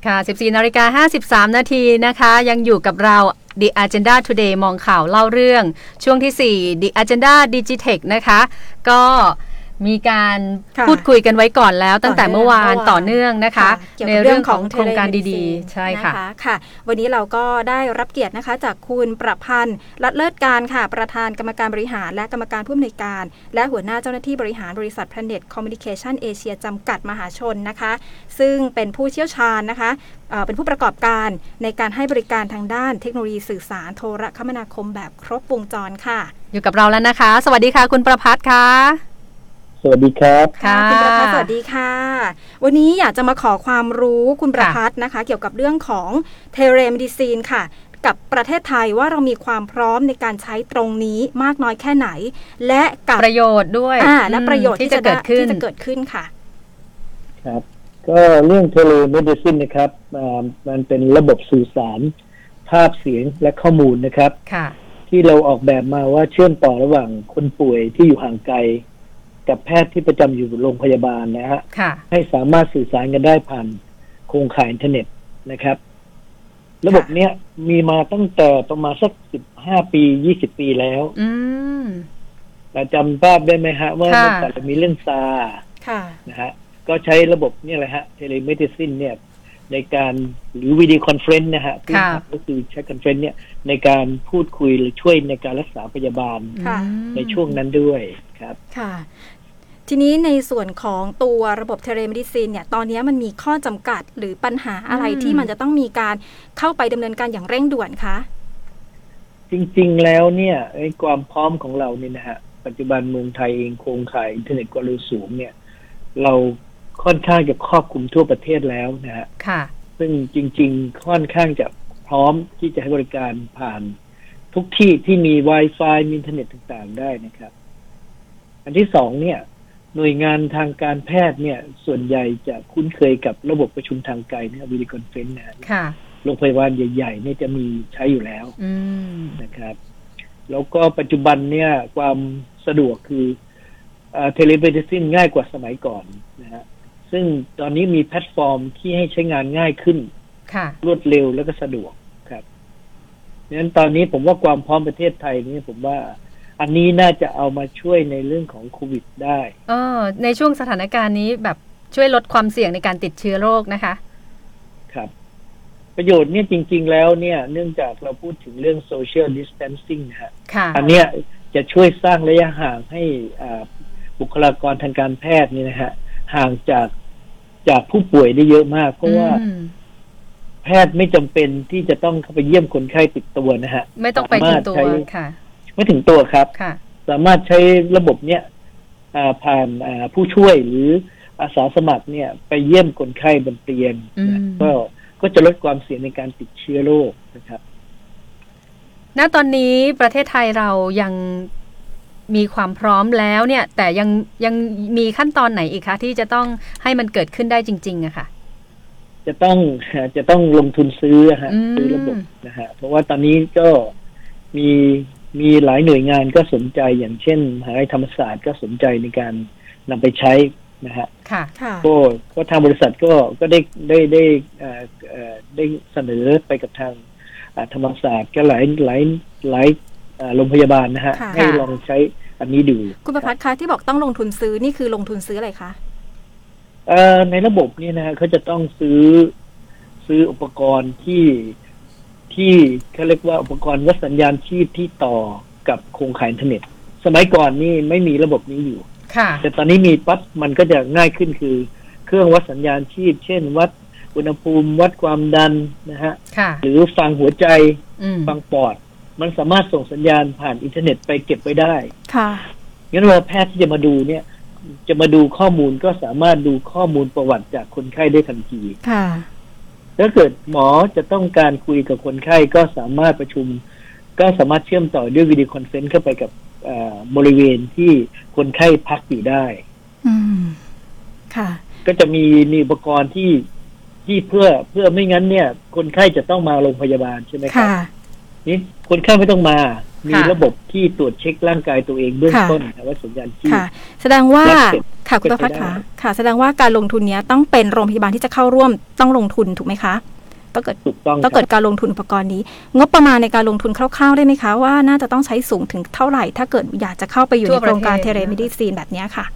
ค่ะ สิบสี่นาฬิกาห้าสิบสาม นาทีนะคะยังอยู่กับเรา The Agenda Today มองข่าวเล่าเรื่องช่วงที่สี่ The Agenda Digitech นะคะก็มีการพูดคุยกันไว้ก่อนแล้วตั้งแต่เมื่อวานต่อเนื่องนะคะในเรื่องของโครงการดีๆใช่ค่ะค่ะวันนี้เราก็ได้รับเกียรตินะคะจากคุณประพันธ์ลัดเลิศการค่ะประธานกรรมการบริหารและกรรมการผู้อำนวยการและหัวหน้าเจ้าหน้าที่บริหารบริษัท Planet Communication Asia จำกัดมหาชนนะคะซึ่งเป็นผู้เชี่ยวชาญนะคะเป็นผู้ประกอบการในการให้บริการทางด้านเทคโนโลยีสื่อสารโทรคมนาคมแบบครบวงจรค่ะอยู่กับเราแล้วนะคะสวัสดีค่ะคุณประพันธ์ค่ะสวัสดีครับค่ะคุณประพัฒน์สวัสดีค่ะวันนี้อยากจะมาขอความรู้คุณประพัฒน์นะคะเกี่ยวกับเรื่องของเทเลเมดิซีนค่ะกับประเทศไทยว่าเรามีความพร้อมในการใช้ตรงนี้มากน้อยแค่ไหนและกับประโยชน์ด้วยและประโยชน์ที่จะเกิดขึ้นที่จะเกิดขึ้นค่ะครับก็เรื่องเทเลเมดิซีนนะครับมันเป็นระบบสื่อสารภาพเสียงและข้อมูลนะครับที่เราออกแบบมาว่าเชื่อมต่อระหว่างคนป่วยที่อยู่ห่างไกลกับแพทย์ที่ประจำอยู่โรงพยาบาลนะฮะให้สามารถสื่อสารกันได้ผ่านโครงข่ายอินเทอร์เน็ตนะครับระบบเนี้ยมีมาตั้งแต่ประมาณสักสิบห้าปียี่สิบปีแล้วแต่จำภาพได้ไหมฮะว่าเมื่อก่อนมีเรื่องซานะฮะก็ใช้ระบบนี่แหละฮะเทเลเมดิซินเนี่ยในการหรือวิดีโอคอนเฟรนซ์นะฮะก็คือใช้คอนเฟรนซ์เนี่ยในการพูดคุยหรือช่วยในการรักษาพยาบาลในช่วงนั้นด้วยครับค่ะทีนี้ในส่วนของตัวระบบเทเลเมดิซีนเนี่ยตอนนี้มันมีข้อจำกัดหรือปัญหาอะไรที่มันจะต้องมีการเข้าไปดำเนินการอย่างเร่งด่วนคะจริงๆแล้วเนี่ยความพร้อมของเราเนี่ยนะฮะปัจจุบันเมืองไทยเองโครงข่ายอินเทอร์เน็ตความเร็วสูงเนี่ยเราค่อนข้างจะครอบคลุมทั่วประเทศแล้วนะฮะซึ่งจริงๆค่อนข้างจะพร้อมที่จะให้บริการผ่านทุกที่ที่มี Wi-Fi มีอินเทอร์เน็ตต่างๆได้นะครับอันที่สองเนี่ยหน่วยงานทางการแพทย์เนี่ยส่วนใหญ่จะคุ้นเคยกับระบบประชุมทางไกลนะวิดีโอคอนเฟรนซ์นะโรงพยาบาลใหญ่ๆเนี่ยจะมีใช้อยู่แล้วนะครับแล้วก็ปัจจุบันเนี่ยความสะดวกคือเทเลเมดิซินง่ายกว่าสมัยก่อนนะฮะซึ่งตอนนี้มีแพลตฟอร์มที่ให้ใช้งานง่ายขึ้นรวดเร็วและก็สะดวกครับดังนั้นตอนนี้ผมว่าความพร้อมประเทศไทยนี่ผมว่าอันนี้น่าจะเอามาช่วยในเรื่องของโควิดได้เออในช่วงสถานการณ์นี้แบบช่วยลดความเสี่ยงในการติดเชื้อโรคนะคะครับประโยชน์เนี่ยจริงๆแล้วเนี่ยเนื่องจากเราพูดถึงเรื่อง social distancing นะฮะอันเนี้ยจะช่วยสร้างระยะห่างให้บุคลากรทางการแพทย์นี่นะฮะห่างจากจากผู้ป่วยได้เยอะมากเพราะว่าแพทย์ไม่จำเป็นที่จะต้องเข้าไปเยี่ยมคนไข้ติดตัวนะฮะไม่ต้องไปถึงตัวค่ะไม่ถึงตัวครับสามารถใช้ระบบเนี้ยผ่านผู้ช่วยหรืออาสาสมัครเนี่ยไปเยี่ยมคนไข้บนเตียงก็ก็จะลดความเสี่ยงในการติดเชื้อโรคนะครับณตอนนี้ประเทศไทยเรายังมีความพร้อมแล้วเนี่ยแต่ยังยังมีขั้นตอนไหนอีกคะที่จะต้องให้มันเกิดขึ้นได้จริงๆอะค่ะจะต้องจะต้องลงทุนซื้อฮะซื้อระบบนะฮะเพราะว่าตอนนี้ก็มีมีหลายหน่วยงานก็สนใจอย่างเช่นมหาวิทยาลัยธรรมศาสตร์ก็สนใจในการนำไปใช้นะฮะค่ะก็ก็ทางบริษัทก็ก็ได้ได้ได้อ่าเอ่อได้เสนอไปกับทางธรรมศาสตร์ก็หลายหลายหลายโรงพยาบาลนะฮะให้ลองใช้อันนี้ดูคุณประพัฒน์คะที่บอกต้องลงทุนซื้อนี่คือลงทุนซื้ออะไรคะเอ่อในระบบนี่นะฮะเขาจะต้องซื้อซื้ออุปกรณ์ที่ที่เขาเรียกว่าอุปกรณ์วัดสัญญาณชีพที่ต่อกับโครงข่ายอินเทอร์เน็ต สมัยก่อนนี่ไม่มีระบบนี้อยู่แต่ตอนนี้มีปั๊บมันก็จะง่ายขึ้นคือเครื่องวัดสัญญาณชีพเช่นวัดอุณหภูมิวัดความดันนะฮะหรือฟังหัวใจฟังปอดมันสามารถส่งสัญญาณผ่านอินเทอร์เน็ตไปเก็บไว้ได้ค่ะงั้นเวลาแพทย์ที่จะมาดูเนี่ยจะมาดูข้อมูลก็สามารถดูข้อมูลประวัติจากคนไข้ได้ทันทีค่ะถ้าเกิดหมอจะต้องการคุยกับคนไข้ก็สามารถประชุมก็สามารถเชื่อมต่อด้วยวิดีโอคอนเฟรนซ์เข้าไปกับบริเวณที่คนไข้พักอยู่ได้อืมค่ะก็จะมีมีอุปกรณ์ที่ที่เพื่อเพื่อไม่งั้นเนี่ยคนไข้จะต้องมาโรงพยาบาลใช่ไหมครับนี่คนไข้ไม่ต้องมามีระบบที่ตรวจเช็คร่างกายตัวเองเบื้องต้นว่าสัญญาณชีพแสดงว่าค่ะคุณประภัสค่ะค่ะแสดงว่าการลงทุนนี้ต้องเป็นโรงพยาบาลที่จะเข้าร่วมต้องลงทุนถูกไหมคะต้องเกิดต้องเกิดการลงทุนอุปกรณ์นี้งบประมาณในการลงทุนคร่าวๆได้ไหมคะว่าน่าจะต้องใช้สูงถึงเท่าไหร่ถ้าเกิดอยากจะเข้าไปอยู่ในโครงการเทเลเมดิซีนแบบนี้ค่ะ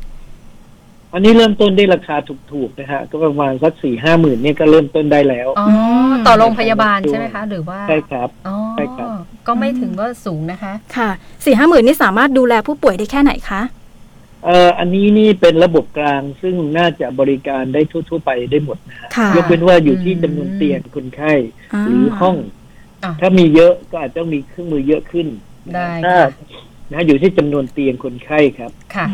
อันนี้เริ่มต้นได้ราคาถูกๆนะคะก็ประมาณสัก สี่ถึงห้า หมื่นเนี่ยก็เริ่มต้นได้แล้วอ๋อต่อโรงพยาบาลใช่ไหมคะหรือว่าใช่ครับอ๋อใช่ครับก็ไม่ถึงว่าสูงนะคะค่ะ สี่ถึงห้า หมื่นนี่สามารถดูแลผู้ป่วยได้แค่ไหนคะเอ่ออันนี้นี่เป็นระบบกลางซึ่งน่าจะบริการได้ทั่วๆไปได้หมดนะฮะยกเว้นว่าอยู่ที่จำนวนเตียงคนไข้หรือห้องถ้ามีเยอะก็อาจจะมีเครื่องมือเยอะขึ้นได้ค่ะนะอยู่ที่จำนวนเตียงคนไข้ครับค่ะ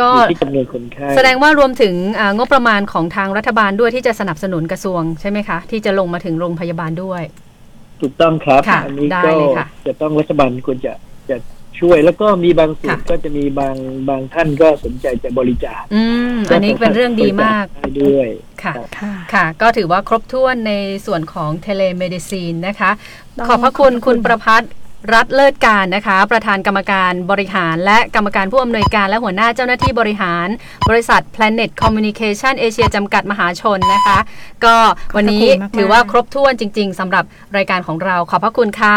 ก็ที่จำนวนคนไข้แสดงว่ารวมถึงงบประมาณของทางรัฐบาลด้วยที่จะสนับสนุนกระทรวงใช่ไหมคะที่จะลงมาถึงโรงพยาบาลด้วยถูกต้องครับอันนี้ก็จะต้องรัฐบาลควรจะจะช่วยแล้วก็มีบางส่วนก็จะมีบางบางท่านก็สนใจจะบริจาคอืมอันนี้เป็นเรื่องดีมากด้วยค่ะค่ะก็ถือว่าครบถ้วนในส่วนของเทเลเมดิซีนนะคะขอบพระคุณคุณประภัสรัฐเลิศการนะคะประธานกรรมการบริหารและกรรมการผู้อำนวยการและหัวหน้าเจ้าหน้าที่บริหารบริษัท Planet Communication Asia จำกัดมหาชนนะคะก็วันนี้ถือว่าครบถ้วนจริงๆสำหรับรายการของเราขอบพระคุณค่ะ